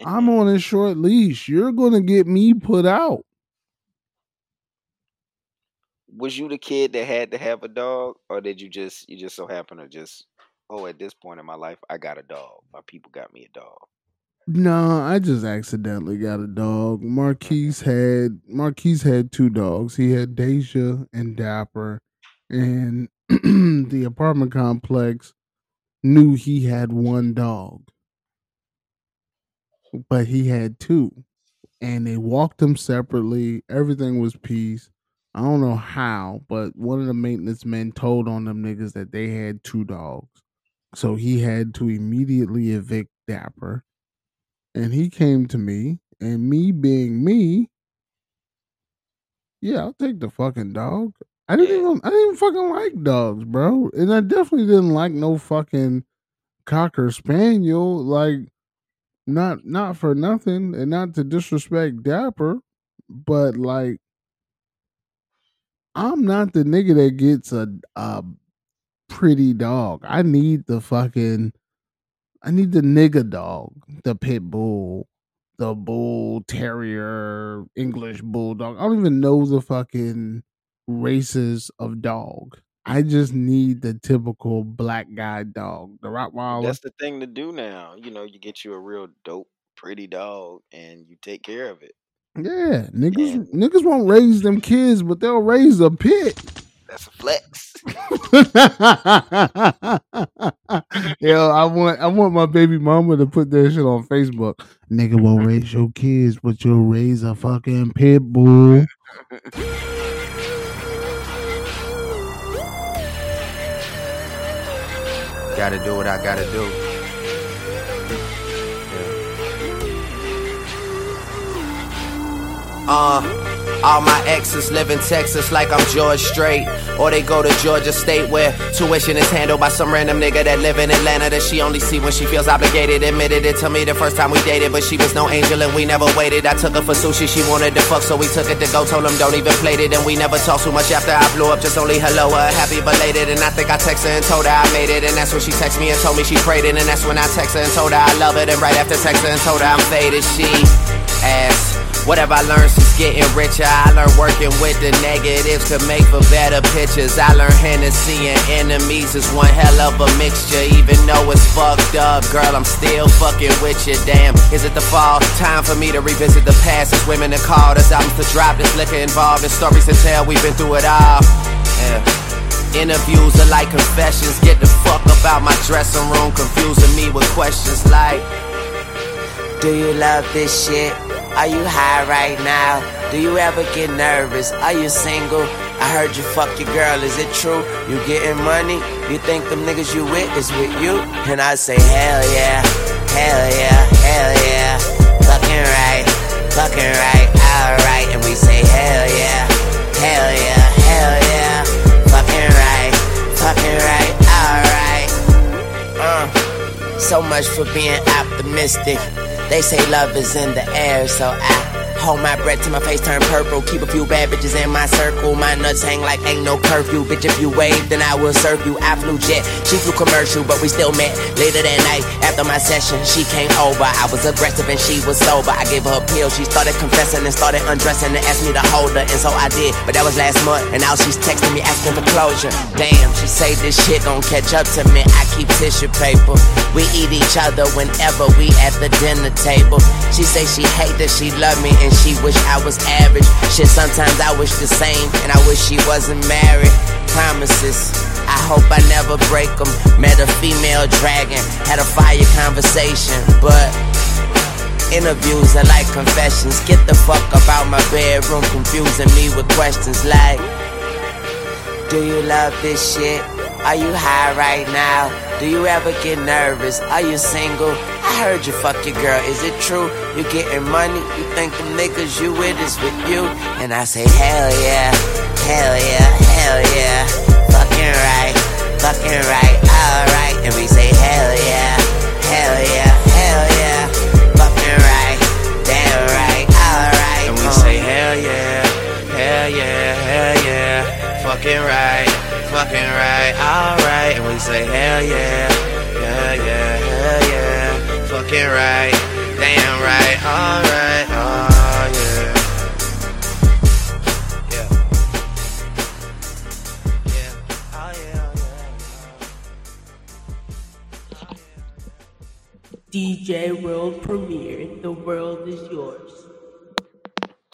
I'm on a short leash. You're going to get me put out. Was you the kid that had to have a dog, or did you just so happen to just, oh, at this point in my life, I got a dog. My people got me a dog. No, I just accidentally got a dog. Marquise had two dogs. He had Deja and Dapper, and the apartment complex knew he had one dog, but he had two, and they walked them separately. Everything was peace. I don't know how, but one of the maintenance men told on them niggas that they had two dogs. So he had to immediately evict Dapper. And he came to me, and me being me, yeah, I'll take the fucking dog. I didn't even fucking like dogs, bro. And I definitely didn't like no fucking Cocker Spaniel, like not for nothing and not to disrespect Dapper, but like, I'm not the nigga that gets a pretty dog. I need the nigga dog, the pit bull, the bull terrier, English bulldog. I don't even know the fucking races of dog. I just need the typical black guy dog, the Rottweiler. That's the thing to do now. You know, you get you a real dope, pretty dog and you take care of it. Yeah, niggas won't raise them kids, but they'll raise a pit. That's a flex. Yo, I want my baby mama to put that shit on Facebook. Nigga won't raise your kids, but you'll raise a fucking pit bull. Gotta do what I gotta do. All my exes live in Texas like I'm George Strait, or they go to Georgia State where tuition is handled by some random nigga that live in Atlanta that she only see when she feels obligated. Admitted it to me the first time we dated, but she was no angel and we never waited. I took her for sushi, she wanted to fuck, so we took it to go. Told him don't even plate it, and we never talked too much after I blew up. Just only hello, a happy belated. And I think I texted her and told her I made it, and that's when she texted me and told me she prayed it. And that's when I texted her and told her I love it, and right after texted her and told her I'm faded. She asked whatever I learned since getting richer. I learned working with the negatives could make for better pictures. I learned Hennessy and enemies is one hell of a mixture. Even though it's fucked up, girl, I'm still fucking with you. Damn, is it the fall? Time for me to revisit the past. It's women that called us, albums to drop, this liquor involved, there's stories to tell, we've been through it all. Interviews are like confessions. Get the fuck up out my dressing room, confusing me with questions like, do you love this shit? Are you high right now? Do you ever get nervous? Are you single? I heard you fuck your girl, is it true? You getting money? You think them niggas you with is with you? And I say, hell yeah, hell yeah, hell yeah. Fucking right, alright. And we say, hell yeah, hell yeah, hell yeah. Fucking right, alright. So much for being optimistic. They say love is in the air, so I hold my breath till my face turn purple. Keep a few bad bitches in my circle. My nuts hang like ain't no curfew. Bitch, if you wave, then I will serve you. I flew jet, she flew commercial, but we still met. Later that night, after my session, she came over. I was aggressive and she was sober. I gave her a pill, she started confessing and started undressing and asked me to hold her, and so I did. But that was last month, and now she's texting me asking for closure. Damn, she say this shit gon' catch up to me. I keep tissue paper. We eat each other whenever we at the dinner table. She say she hate that she love me and she wish I was average. Shit, sometimes I wish the same and I wish she wasn't married. Promises, I hope I never break them. Met a female dragon, had a fire conversation, but interviews are like confessions. Get the fuck up out my bedroom, confusing me with questions like, do you love this shit? Are you high right now? Do you ever get nervous? Are you single? I heard you fuck your girl, is it true? You getting money? You think them niggas you with is with you? And I say, hell yeah, hell yeah, hell yeah. Fucking right, alright. And we say, hell yeah, hell yeah, hell yeah. Fucking right. right, damn right, alright, oh yeah. Yeah. Yeah, oh yeah, oh yeah, oh yeah. DJ World Premiere, The World is Yours.